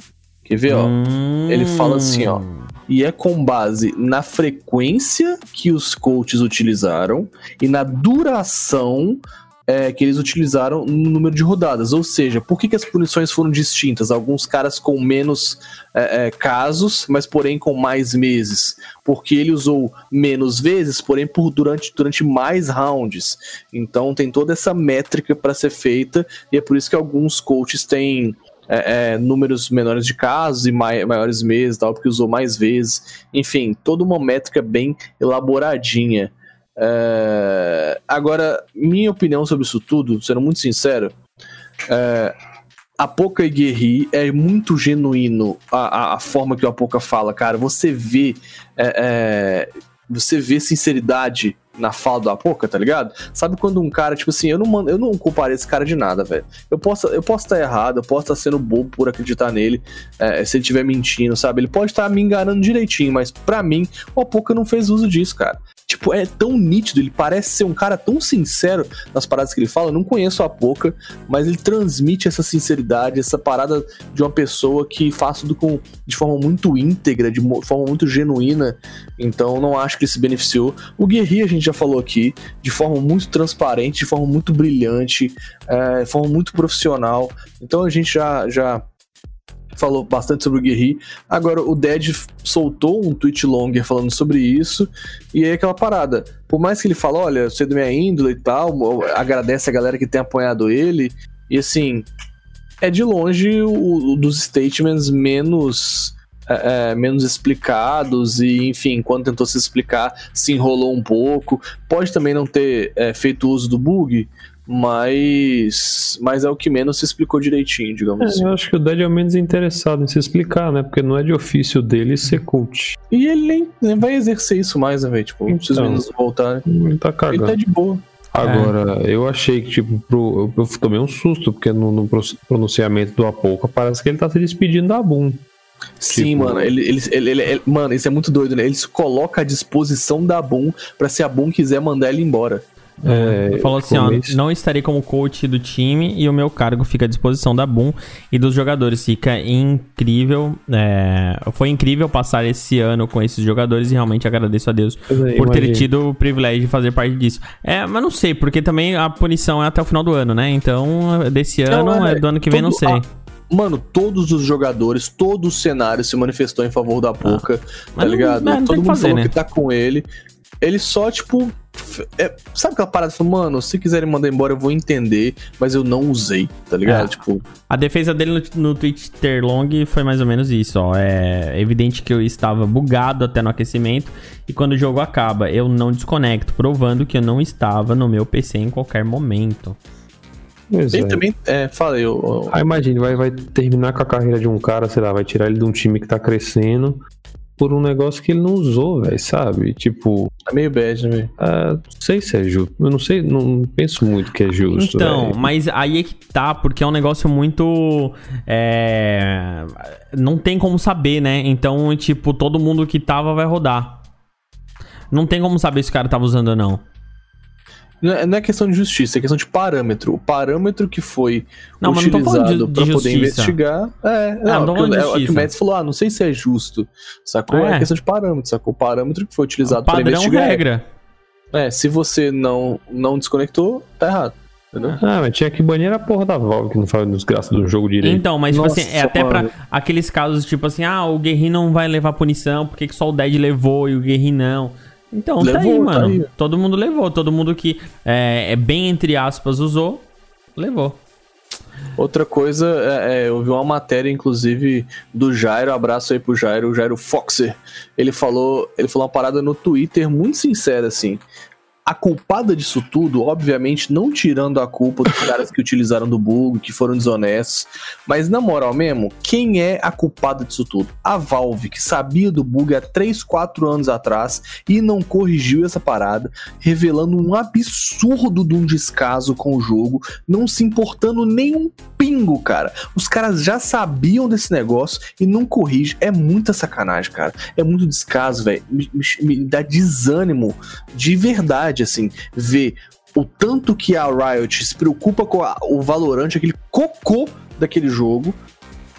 Quer ver, ó? Hum... Ele fala assim, ó. E é com base na frequência que os coaches utilizaram e na duração é, que eles utilizaram no número de rodadas. Ou seja, por que, que as punições foram distintas? Alguns caras com menos é, é, casos, mas porém com mais meses. Porque ele usou menos vezes, porém por durante, durante mais rounds. Então tem toda essa métrica para ser feita e é por isso que alguns coaches têm... É, é, números menores de casos e mai- maiores meses, tal, porque usou mais vezes, enfim, toda uma métrica bem elaboradinha. É... Agora, minha opinião sobre isso tudo, sendo muito sincero, é... Apoca e Guerri é muito genuíno a, a, a forma que o Apoca fala, cara. Você vê, é, é... você vê sinceridade na fala do Apoca, tá ligado? Sabe quando um cara, tipo assim, eu não, mando, eu não culparei esse cara de nada, velho. Eu posso estar eu posso tá errado, eu posso estar tá sendo bobo por acreditar nele, é, se ele estiver mentindo, sabe? Ele pode estar tá me enganando direitinho, mas pra mim, o Apoca não fez uso disso, cara. Tipo, é tão nítido, ele parece ser um cara tão sincero nas paradas que ele fala. Eu não conheço o Apoca, mas ele transmite essa sinceridade, essa parada de uma pessoa que faz tudo com, de forma muito íntegra, de forma muito genuína. Então, não acho que ele se beneficiou. O Guerri, a gente já falou aqui, de forma muito transparente, de forma muito brilhante, é, de forma muito profissional. Então a gente já, já falou bastante sobre o Guerri. Agora o Dead soltou um tweet longer falando sobre isso, e aí aquela parada, por mais que ele fale, olha, sei da minha índole e tal, agradece a galera que tem apoiado ele, e assim, é de longe o, o dos statements menos... É, menos explicados e, enfim, quando tentou se explicar, se enrolou um pouco. Pode também não ter é, feito uso do bug, mas, mas é o que menos se explicou direitinho, digamos é, assim. Eu acho que o Dead é o menos interessado em se explicar, né? Porque não é de ofício dele ser coach. E ele nem, nem vai exercer isso mais, né, velho? Tipo, então, se os meninos voltarem, ele tá cagando. Ele tá de boa. Agora, é. eu achei que, tipo, pro, eu tomei um susto, porque no, no pronunciamento do Apoca parece que ele tá se despedindo da Boom. Sim, tipo... mano, ele, ele, ele, ele, ele, mano, isso é muito doido, né? Ele se coloca à disposição da Boom pra se a Boom quiser mandar ele embora. É, ele falou assim, ó, não estarei como coach do time e o meu cargo fica à disposição da Boom e dos jogadores. Fica incrível, é, foi incrível passar esse ano com esses jogadores e realmente agradeço a Deus aí, por ter tido o privilégio de fazer parte disso. É, mas não sei, porque também a punição é até o final do ano, né? Então, desse ano, não, é, é do ano que vem, não sei. A... Mano, todos os jogadores, todo o cenário se manifestou em favor da Apoca, ah, tá ligado? Não, não todo mundo fazer, falou né? que tá com ele. Ele só, tipo... É, sabe aquela parada? Falou, mano, se quiserem mandar embora eu vou entender, mas eu não usei, tá ligado? É, tipo... A defesa dele no, no Twitter long foi mais ou menos isso, ó. É evidente que eu estava bugado até no aquecimento e quando o jogo acaba eu não desconecto, provando que eu não estava no meu P C em qualquer momento. Pois ele é. também, é, falei eu, eu... Ah, imagina, vai, vai terminar com a carreira de um cara, sei lá, vai tirar ele de um time que tá crescendo por um negócio que ele não usou, velho, sabe? Tipo... Tá meio bad, né, velho? Ah, não sei se é justo, eu não sei, não penso muito que é justo. Então, véio. Mas aí é que tá, porque é um negócio muito... É... Não tem como saber, né? Então, tipo, todo mundo que tava vai rodar. Não tem como saber se o cara tava usando ou não. Não é questão de justiça, é questão de parâmetro. O parâmetro que foi não, utilizado para poder investigar é, não, não, não é, o, é o que o Mads falou, ah, não sei se é justo, sacou? É, é questão de parâmetro, sacou? O parâmetro que foi utilizado para investigar. Regra. É, se você não, não desconectou, tá errado. Entendeu? Ah, mas tinha que banir a porra da Valve que não fala dos graças do jogo direito. Então, mas tipo Nossa, assim, é até pra aqueles casos tipo assim, ah, o Guerri não vai levar punição, porque que só o Dead levou e o Guerri não. Então, levou, tá aí, mano. Tá aí. Todo mundo levou. Todo mundo que é, é bem, entre aspas, usou, levou. Outra coisa, é, é, eu vi uma matéria, inclusive, do Jairo. Abraço aí pro Jairo, o Jairo Foxer. Ele falou, ele falou uma parada no Twitter muito sincera, assim. A culpada disso tudo, obviamente, não tirando a culpa dos caras que utilizaram do bug, que foram desonestos, mas na moral mesmo, quem é a culpada disso tudo? A Valve, que sabia do bug há três, quatro anos atrás e não corrigiu essa parada, revelando um absurdo de um descaso com o jogo, não se importando nem um pingo, cara. Os caras já sabiam desse negócio e não corrige. É muita sacanagem, cara. É muito descaso, velho. Me, me, me dá desânimo de verdade. Assim, ver o tanto que a Riot se preocupa com a, o Valorant, aquele cocô daquele jogo,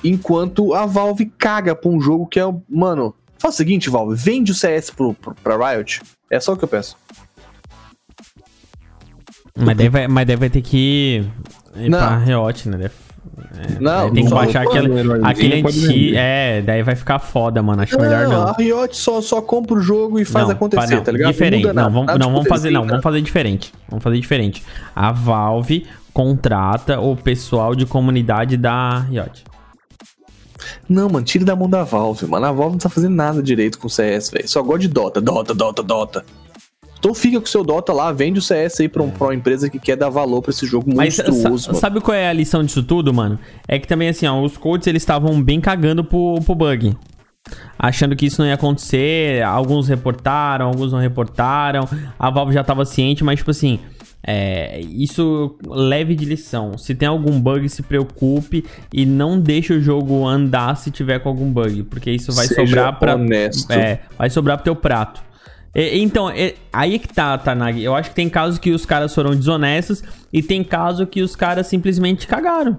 enquanto a Valve caga pra um jogo que é, mano, faz o seguinte, Valve, vende o C S pro, pro, pra Riot, é só o que eu penso. Mas deve, mas deve ter que ir não. pra Riot, né? Deve... É, não, tem que baixar aquele, aquele anti... É, daí vai ficar foda, mano. Acho não, melhor não. A Riot só, só compra o jogo e faz não, acontecer, não, tá ligado? Diferente. Não, não, vamos, não, vamos fazer, não, vamos fazer diferente. Vamos fazer diferente. A Valve contrata o pessoal de comunidade da Riot. Não, mano, tira da mão da Valve, mano. A Valve não tá fazendo nada direito com o C S, velho. Só gosta de Dota, Dota, Dota, Dota. Então fica com o seu Dota lá, vende o C S aí pra, um, pra uma empresa que quer dar valor pra esse jogo monstruoso. Mas sabe qual é a lição disso tudo, mano? É que também, assim, ó, os coaches, eles estavam bem cagando pro, pro bug. Achando que isso não ia acontecer, alguns reportaram, alguns não reportaram, a Valve já tava ciente, mas, tipo assim... É, isso leve de lição. Se tem algum bug, se preocupe e não deixe o jogo andar se tiver com algum bug, porque isso vai Seja sobrar pra... honesto. É, vai sobrar pro teu prato. Então, aí que tá, Tarnag. Eu acho que tem casos que os caras foram desonestos e tem caso que os caras simplesmente cagaram.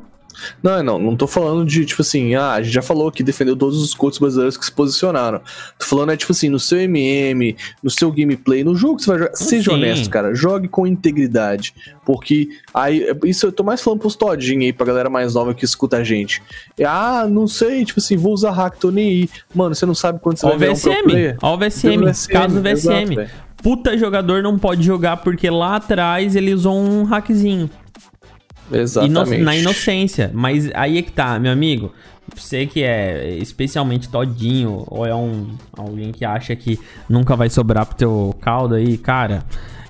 Não, não, não tô falando de, tipo assim, ah, a gente já falou que defendeu todos os coaches brasileiros que se posicionaram. Tô falando, é tipo assim, no seu M M, no seu gameplay, no jogo que você vai jogar, seja Sim. honesto, cara, jogue com integridade, porque aí, isso eu tô mais falando pros todinhos aí, pra galera mais nova que escuta a gente. Ah, não sei, tipo assim, vou usar hack, tô nem aí. Mano, você não sabe quando você o vai ver um pro player. Ó o V S M, caso V S M. Exato, puta jogador não pode jogar porque lá atrás ele usou um hackzinho. Exatamente. Ino- na inocência, mas aí é que tá, meu amigo, você que é especialmente todinho ou é um alguém que acha que nunca vai sobrar pro teu caldo aí, cara,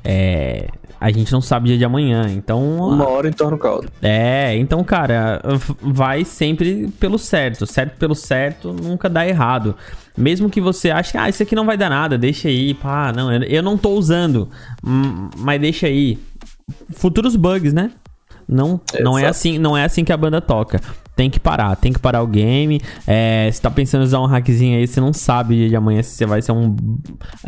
é, a gente não sabe o dia de amanhã, então... Uma hora entorna o caldo. É, então, cara, vai sempre pelo certo, certo pelo certo, nunca dá errado. Mesmo que você ache, ah, isso aqui não vai dar nada, deixa aí, pá, não, eu não tô usando, mas deixa aí. Futuros bugs, né? Não, não, é assim, não é assim que a banda toca. Tem que parar, tem que parar o game. É, se tá pensando em usar um hackzinho aí, você não sabe de amanhã se você vai ser um,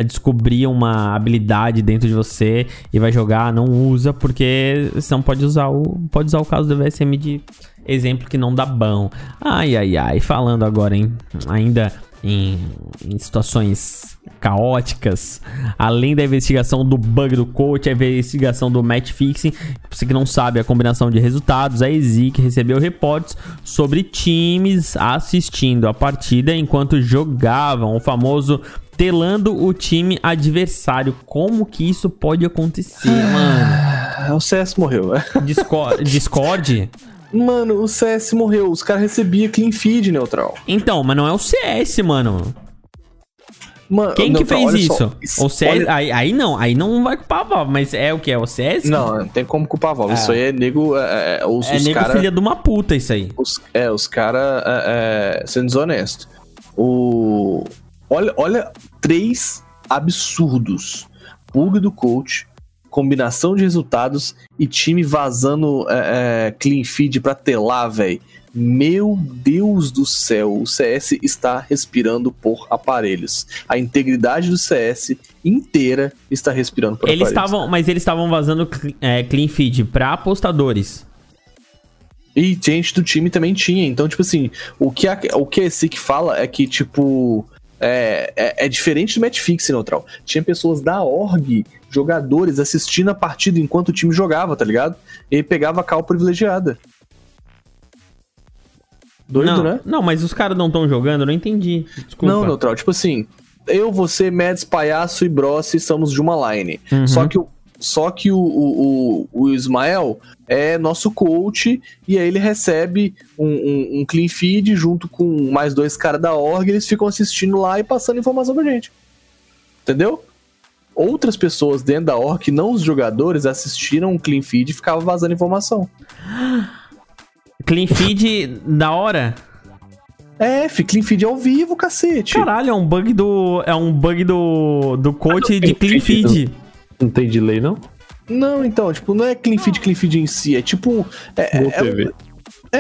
descobrir uma habilidade dentro de você e vai jogar. Não usa, porque você não pode usar o, pode usar o caso do V S M de exemplo que não dá bom. Ai, ai, ai. Falando agora, hein? Ainda em, em situações caóticas, além da investigação do bug do coach, a investigação do match fixing, você que não sabe a combinação de resultados, a ESIC recebeu reportes sobre times assistindo a partida enquanto jogavam, o famoso telando o time adversário. Como que isso pode acontecer, mano? O C S morreu, né? Discord? Discord? Mano, o C S morreu, os caras recebiam clean feed, neutral. Então, mas não é o C S, mano. Mano, quem não, que fez isso? Só, o C S, olha... aí, aí não, aí não vai culpar a Valve, mas é o que? É o C S? Não, não tem como culpar a Valve. É. Isso aí é nego. É, é, os, é os nego cara, filha de uma puta, isso aí. Os, é, os caras é, é, sendo desonestos. O... Olha, olha, três absurdos: bug do coach, combinação de resultados e time vazando é, é, clean feed pra telar, velho. Meu Deus do céu, o C S está respirando por aparelhos. A integridade do C S inteira está respirando por eles aparelhos. Tavam, mas eles estavam vazando é, clean feed para apostadores. E gente do time também tinha. Então, tipo assim, o que a, o que a ESIC fala é que, tipo... É, é, é diferente do match fixing, neutral. Tinha pessoas da org, jogadores, assistindo a partida enquanto o time jogava, tá ligado? E pegava a cal privilegiada. Doido, não, né? Não, mas os caras não estão jogando, eu não entendi. Desculpa. Não, neutral, tipo assim, eu, você, Mads, Palhaço e Brossi estamos de uma line. Uhum. Só que, só que o, o, o, o Ismael é nosso coach e aí ele recebe um, um, um clean feed junto com mais dois caras da org, eles ficam assistindo lá e passando informação pra gente. Entendeu? outras pessoas dentro da org, não os jogadores, assistiram o Clean Feed e ficavam vazando informação. Clean Feed da hora? É, Clean Feed ao vivo, cacete. Caralho, é um bug do... É um bug do, do coach ah, de Clean Feed. feed. Não, não tem delay, não? Não, então, tipo, não é Clean Feed, Clean Feed em si, é tipo... É, Gol é, T V. É,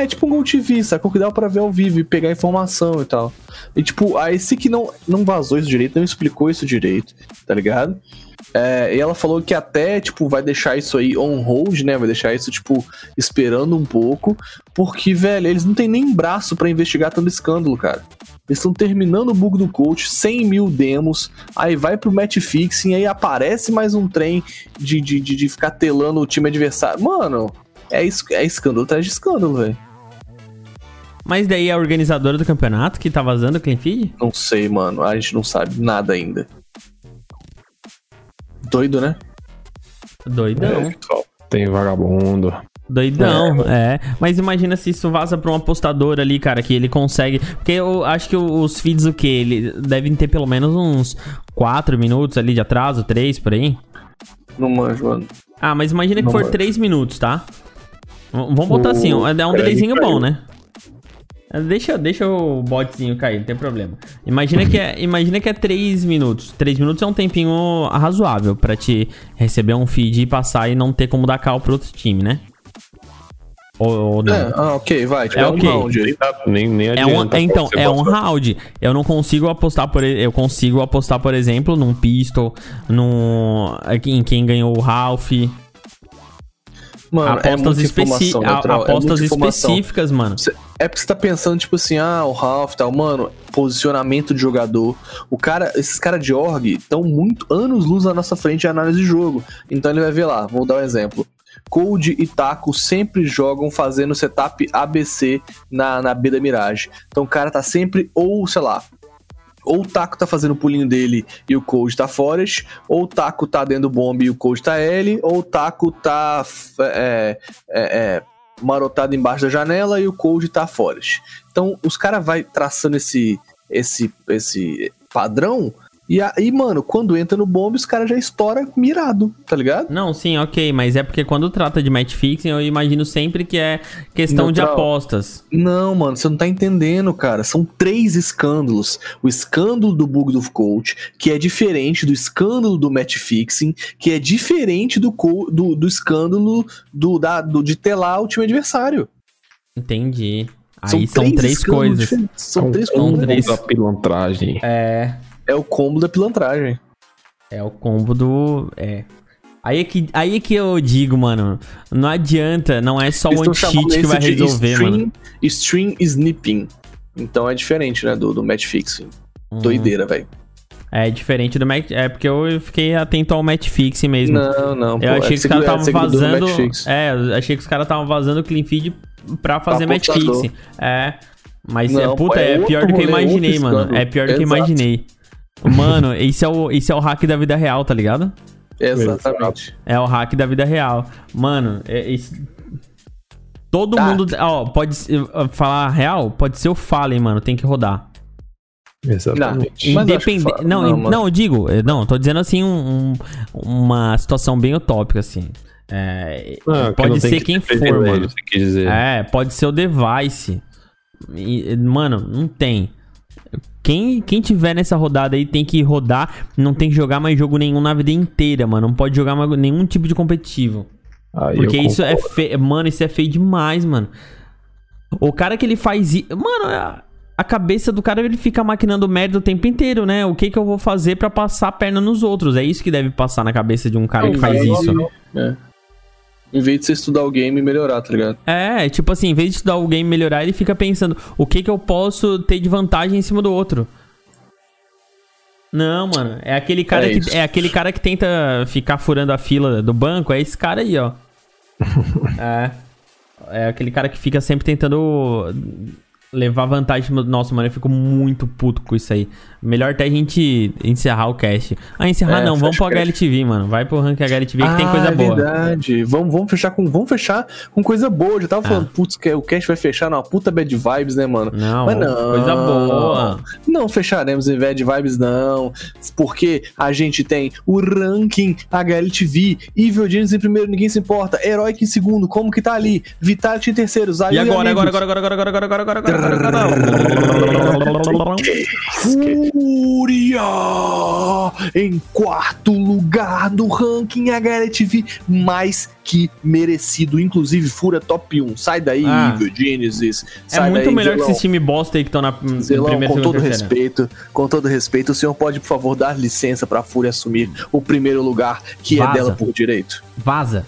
é tipo um Gol T V, sacou? Que dá pra ver ao vivo e pegar informação e tal. E tipo, a E S I C não, não vazou isso direito, não explicou isso direito, tá ligado? É, e ela falou que até, tipo, vai deixar isso aí on hold, né? Vai deixar isso, tipo, esperando um pouco. Porque, velho, eles não tem nem braço pra investigar tanto escândalo, cara. Eles estão terminando o bug do coach, cem mil demos, aí vai pro match fixing, aí aparece mais um trem de, de, de, de ficar telando o time adversário. Mano, é, é escândalo atrás de escândalo, velho. Mas daí é a organizadora do campeonato que tá vazando o Clean Feed? Não sei, mano. A gente não sabe nada ainda. Doido, né? Doidão. É, tem vagabundo. Doidão, é. é. Mas imagina se isso vaza pra um apostador ali, cara, que ele consegue... Porque eu acho que os feeds, o quê? Eles devem ter pelo menos uns quatro minutos ali de atraso, três, por aí. Não manjo, mano. Ah, mas imagina que não for manjo. três minutos, tá? Vamos botar o... assim, é um delayzinho bom, né? Deixa, deixa o botzinho cair, não tem problema. Imagina que é, imagina que é três minutos. três minutos é um tempinho razoável pra te receber um feed e passar e não ter como dar call pro outro time, né? Ou, ou não. É, ah, ok, vai. Tipo, é, é okay. Um round. Nem, nem adianta, é um, é, então, é um round. Eu não consigo apostar, por, eu consigo apostar, por exemplo, num Pistol, num, em quem ganhou o Ralph. Mano, apostas é especi... apostas é específicas, mano. É porque você tá pensando, tipo assim, ah, o Ralph e tal, mano, posicionamento de jogador. O cara, esses caras de org estão muito anos-luz na nossa frente de análise de jogo. Então ele vai ver lá, vou dar um exemplo. Cold e Taco sempre jogam fazendo setup A B C na, na B da Mirage. Então o cara tá sempre, ou, sei lá, ou o Taco tá fazendo o pulinho dele e o Cold tá Forest, ou o Taco tá dentro do bomb e o Cold tá L, ou o Taco tá é, é, é, marotado embaixo da janela e o Cold tá Forest. Então os caras vai traçando esse, esse, esse padrão e aí, mano, quando entra no bomb os caras já estoura mirado, tá ligado? Não, sim, ok, mas é porque quando trata de match fixing eu imagino sempre que é questão Neutral. de apostas. Não, mano, você não tá entendendo, cara. São três escândalos. O escândalo do bug do coach, que é diferente do escândalo do match fixing, que é diferente do, co- do, do escândalo do, da, do, de telar o time adversário. Entendi. Aí são, são três, três coisas. Diferentes. São é um, três coisas. Três... da pilantragem. É... É o combo da pilantragem. É o combo do... É. Aí é que, aí é que eu digo, mano. Não adianta. Não é só o anti-cheat que vai resolver, stream, mano. Stream snipping. Então é diferente, né? Do, do match fixing. Hum. Doideira, velho. É diferente do match... É porque eu fiquei atento ao match fixing mesmo. Não, não. Eu pô, achei é que, que os caras estavam é, vazando... É, eu achei que os caras estavam vazando o clean feed pra fazer pra match fixing. É. Mas, não, é, puta, pô, é, é pior do que eu imaginei, mano. É pior do que eu imaginei. Mano, esse é, o, esse é o hack da vida real, tá ligado? Exatamente. É o hack da vida real. Mano, é, esse... todo tá. mundo... Ó, pode ser, falar real, pode ser o Fallen, mano, tem que rodar. Exatamente. Não, Independ... fala... não, não, in... não, eu digo, não, tô dizendo assim, um, uma situação bem utópica, assim. É, não, pode que ser quem que for, mano. Que dizer. É, pode ser o Device. E, mano, não tem. Quem, quem tiver nessa rodada aí tem que rodar, não tem que jogar mais jogo nenhum na vida inteira, mano. Não pode jogar mais nenhum tipo de competitivo. Aí porque isso é feio, mano, isso é feio demais, mano. O cara que ele faz... Mano, a cabeça do cara, ele fica maquinando merda o tempo inteiro, né? O que que eu vou fazer pra passar a perna nos outros? É isso que deve passar na cabeça de um cara não, que faz é, isso. Não, não. É. Em vez de você estudar o game e melhorar, tá ligado? É, tipo assim, em vez de estudar o game e melhorar, ele fica pensando, o que que eu posso ter de vantagem em cima do outro? Não, mano, é aquele cara, é que, é aquele cara que tenta ficar furando a fila do banco, é esse cara aí, ó. é, é aquele cara que fica sempre tentando levar vantagem do nosso, mano. Eu fico muito puto com isso aí. Melhor até a gente encerrar o cast. Ah, encerrar é, não. Vamos pro H L T V, mano. Vai pro ranking H L T V que ah, tem coisa é boa. Verdade. Vamos, vamos, fechar com, vamos fechar com coisa boa. Eu já tava ah. falando, putz, que o cast vai fechar numa puta bad vibes, né, mano? Não, mas não, coisa boa. Não fecharemos em bad vibes, não. Porque a gente tem o ranking H L T V. Evil Genius em primeiro, ninguém se importa. Heroic em segundo, como que tá ali? Vitality em terceiro. Zayu e agora, amigos. agora, agora, agora, agora, agora, agora, agora, agora. FURIA em quarto lugar do ranking H L T V, mais que merecido, inclusive FURIA top um, sai daí ah. Evil Genesis, sai é muito daí, melhor Zelão. Que esses time bosta aí que estão na Zelão, primeira, com todo respeito, com todo respeito, o senhor pode por favor dar licença pra FURIA assumir o primeiro lugar que vaza. É dela por direito, vaza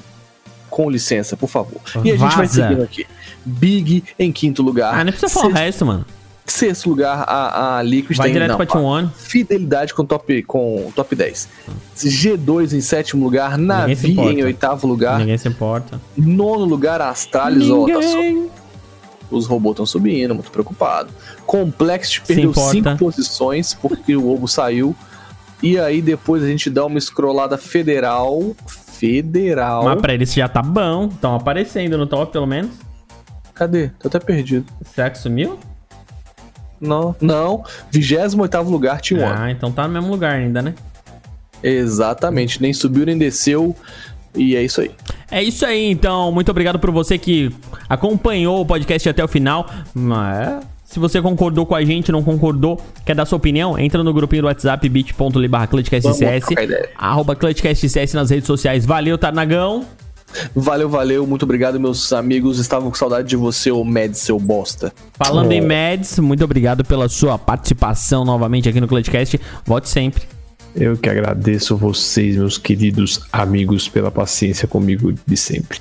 com licença, por favor, e a vaza. Gente vai seguindo aqui. Big em quinto lugar. Ah, não precisa falar sexto, o resto, mano. Sexto lugar, a, a Liquid vai tem direto não, pra T um. Fidelidade com top, com top dez. G dois em sétimo lugar. Navi em oitavo lugar. Ninguém se importa. Nono lugar, Astralis. Ó, tá sub... Os robôs estão subindo, muito preocupado. Complexity perdeu cinco posições porque o Obo saiu. E aí depois a gente dá uma escrolada federal. Federal. Mas pra eles já tá bom. Estão aparecendo no top, pelo menos. Cadê? Tô até perdido. Será que sumiu? Não, não. vigésimo oitavo lugar, T um. Ah, então tá no mesmo lugar ainda, né? Exatamente. Nem subiu, nem desceu. E é isso aí. É isso aí, então. Muito obrigado por você que acompanhou o podcast até o final. Mas... se você concordou com a gente, não concordou, quer dar sua opinião, entra no grupinho do WhatsApp bit ponto l y barra clutchcast c s, arroba clutchcast c s nas redes sociais. Valeu, Tarnagão. Valeu, valeu, muito obrigado, meus amigos. Estavam com saudade de você, ô Mads, seu bosta. Falando oh. em Mads, muito obrigado pela sua participação novamente aqui no ClutchCast. Volte sempre. Eu que agradeço vocês, meus queridos amigos, pela paciência comigo de sempre.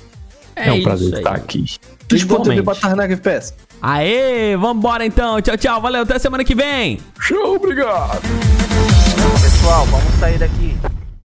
É, é um prazer aí. Estar aqui. Twitch ponto t v pra Tarnag F P S. Aê, vambora então. Tchau, tchau, valeu, até semana que vem. Show, obrigado. Pessoal, vamos sair daqui.